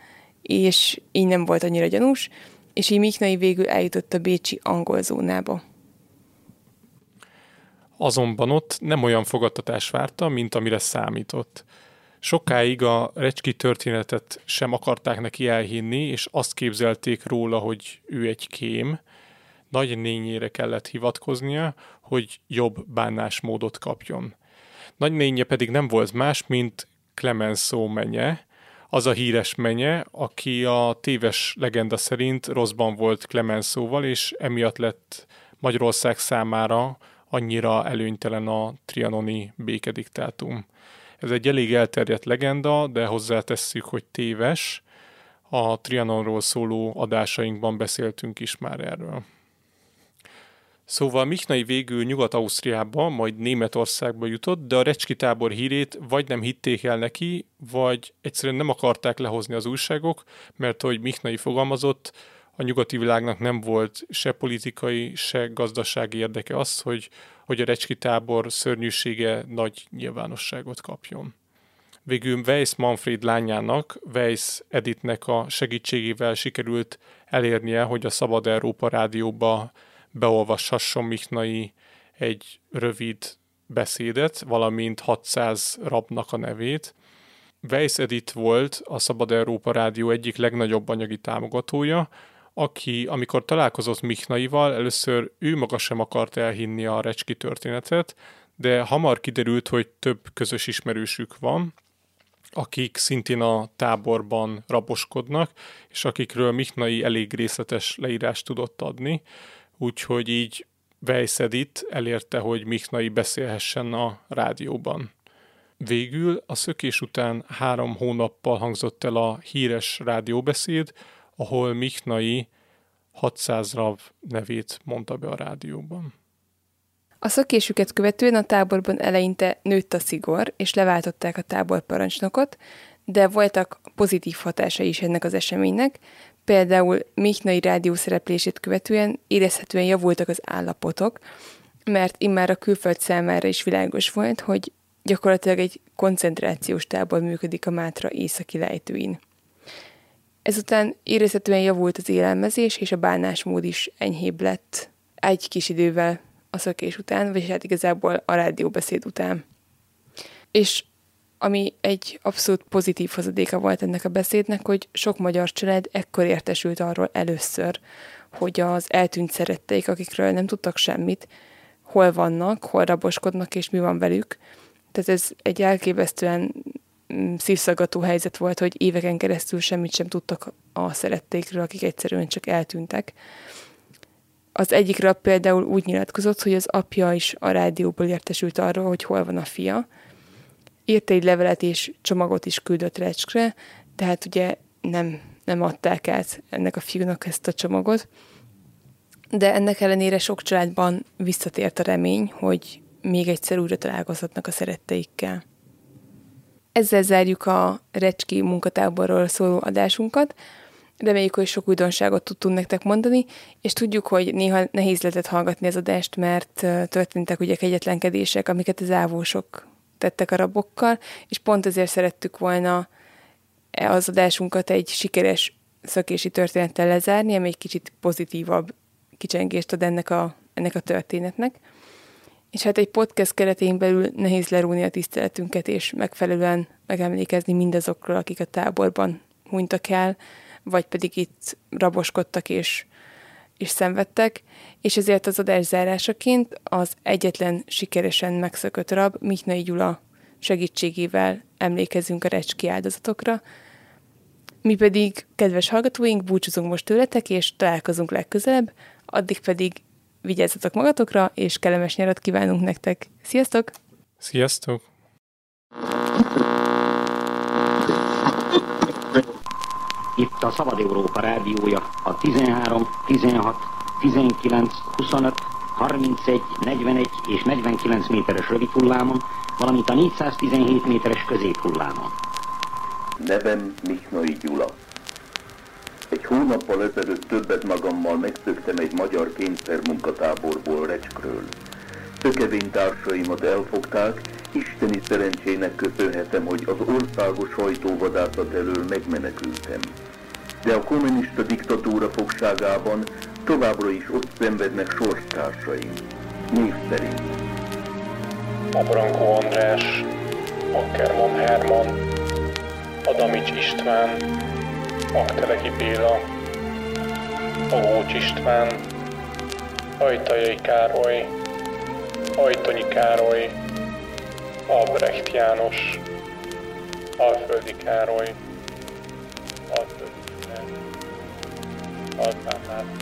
és így nem volt annyira gyanús, és így Michnai végül eljutott a bécsi angol zónába. Azonban ott nem olyan fogadtatás várta, mint amire számított. Sokáig a recski történetet sem akarták neki elhinni, és azt képzelték róla, hogy ő egy kém, nagynényére kellett hivatkoznia, hogy jobb bánásmódot kapjon. Nagynénye pedig nem volt más, mint Clemenceau menye, az a híres menye, aki a téves legenda szerint rosszban volt Clemenceauval, és emiatt lett Magyarország számára annyira előnytelen a trianoni békediktátum. Ez egy elég elterjedt legenda, de hozzátesszük, hogy téves. A Trianonról szóló adásainkban beszéltünk is már erről. Szóval Michnai végül Nyugat-Ausztriába, majd Németországba jutott, de a recskitábor hírét vagy nem hitték el neki, vagy egyszerűen nem akarták lehozni az újságok, mert ahogy Michnai fogalmazott, a nyugati világnak nem volt se politikai, se gazdasági érdeke az, hogy a recskitábor szörnyűsége nagy nyilvánosságot kapjon. Végül Weiss Manfred lányának, Weiss Editnek a segítségével sikerült elérnie, hogy a Szabad Európa Rádióba beolvashasson Michnai egy rövid beszédet, valamint 600 rabnak a nevét. Weiss Edit volt a Szabad Európa Rádió egyik legnagyobb anyagi támogatója, aki, amikor találkozott Michnaival, először ő maga sem akart elhinni a recski történetet, de hamar kiderült, hogy több közös ismerősük van, akik szintén a táborban raboskodnak, és akikről Michnai elég részletes leírást tudott adni, úgyhogy így Weiss Edit elérte, hogy Michnai beszélhessen a rádióban. Végül a szökés után 3 hónappal hangzott el a híres rádióbeszéd, ahol Michnai 600 rab nevét mondta be a rádióban. A szökésüket követően a táborban eleinte nőtt a szigor, és leváltották a táborparancsnokot, de voltak pozitív hatásai is ennek az eseménynek, például Michnai rádió szereplését követően érezhetően javultak az állapotok, mert immár a külföld számára is világos volt, hogy gyakorlatilag egy koncentrációs tábor működik a Mátra északi lejtőin. Ezután érezhetően javult az élelmezés, és a bánásmód is enyhébb lett egy kis idővel a szökés után, vagyis hát igazából a rádióbeszéd után. És ami egy abszolút pozitív hozadéka volt ennek a beszédnek, hogy sok magyar család ekkor értesült arról először, hogy az eltűnt szeretteik, akikről nem tudtak semmit, hol vannak, hol raboskodnak, és mi van velük. Tehát ez egy elképesztően szívszaggató helyzet volt, hogy éveken keresztül semmit sem tudtak a szeretteikről, akik egyszerűen csak eltűntek. Az egyik rab például úgy nyilatkozott, hogy az apja is a rádióból értesült arról, hogy hol van a fia. Írt egy levelet és csomagot is küldött recskre, tehát ugye nem adták át ennek a fiúnak ezt a csomagot. De ennek ellenére sok családban visszatért a remény, hogy még egyszer újra találkozhatnak a szeretteikkel. Ezzel zárjuk a recski munkatáborról szóló adásunkat. Reméljük, hogy sok újdonságot tudtunk nektek mondani, és tudjuk, hogy néha nehéz lehetett hallgatni az adást, mert történtek ugye kegyetlenkedések, amiket az ávósok tettek a rabokkal, és pont ezért szerettük volna az adásunkat egy sikeres szökési történettel lezárni, ami egy kicsit pozitívabb kicsengést ad ennek a történetnek. És hát egy podcast keretén belül nehéz lerúgni a tiszteletünket, és megfelelően megemlékezni mindazokról, akik a táborban hunytak el, vagy pedig itt raboskodtak és szenvedtek, és ezért az adás zárásaként az egyetlen sikeresen megszökött rab, Michnai Gyula segítségével emlékezünk a recski áldozatokra. Mi pedig, kedves hallgatóink, búcsúzunk most tőletek, és találkozunk legközelebb, addig pedig vigyázzatok magatokra, és kellemes nyarat kívánunk nektek. Sziasztok! Sziasztok! Itt a Szabad Európa Rádiója, a 13, 16, 19, 25, 31, 41 és 49 méteres rövid hullámon, valamint a 417 méteres középhullámon. Nevem Michnai Gyula. Egy hónappal ezelőtt többet magammal megszöktem egy magyar kényszermunkatáborból Recskről. Szökevény társaimat elfogták, isteni szerencsének köszönhetem, hogy az országos hajtóvadászat elől megmenekültem. De a kommunista diktatúra fogságában továbbra is ott szenvednek sorstársaim, név szerint. Abranko András, Ackermann Herman, Adamics István, Akteleki Béla, Agócs István, Ajtajai Károly, Ajtonyi Károly, Albrecht János, Alföldi Károly, Alföldi Károly, Altán László.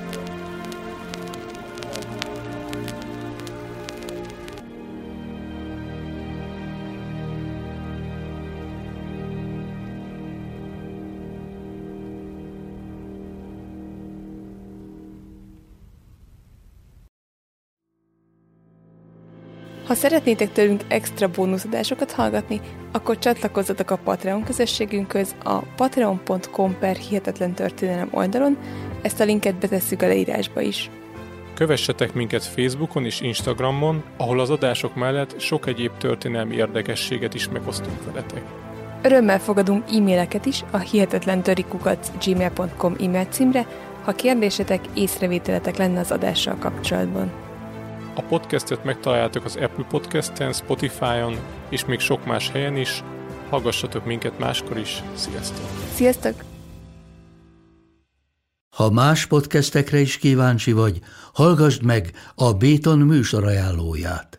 Ha szeretnétek tőlünk extra bónuszadásokat hallgatni, akkor csatlakozzatok a Patreon közösségünkhöz a patreon.com/hihetetlentörténelem oldalon, ezt a linket betesszük a leírásba is. Kövessetek minket Facebookon és Instagramon, ahol az adások mellett sok egyéb történelmi érdekességet is megosztunk veletek. Örömmel fogadunk e-maileket is a hihetetlentörikukac@gmail.com e-mail címre, ha kérdésetek, észrevételetek lenne az adással kapcsolatban. A podcastet megtaláljátok az Apple Podcasten, Spotify-on és még sok más helyen is. Hallgassatok minket máskor is. Sziasztok! Sziasztok! Ha más podcastekre is kíváncsi vagy, hallgassd meg a Béton műsor ajánlóját.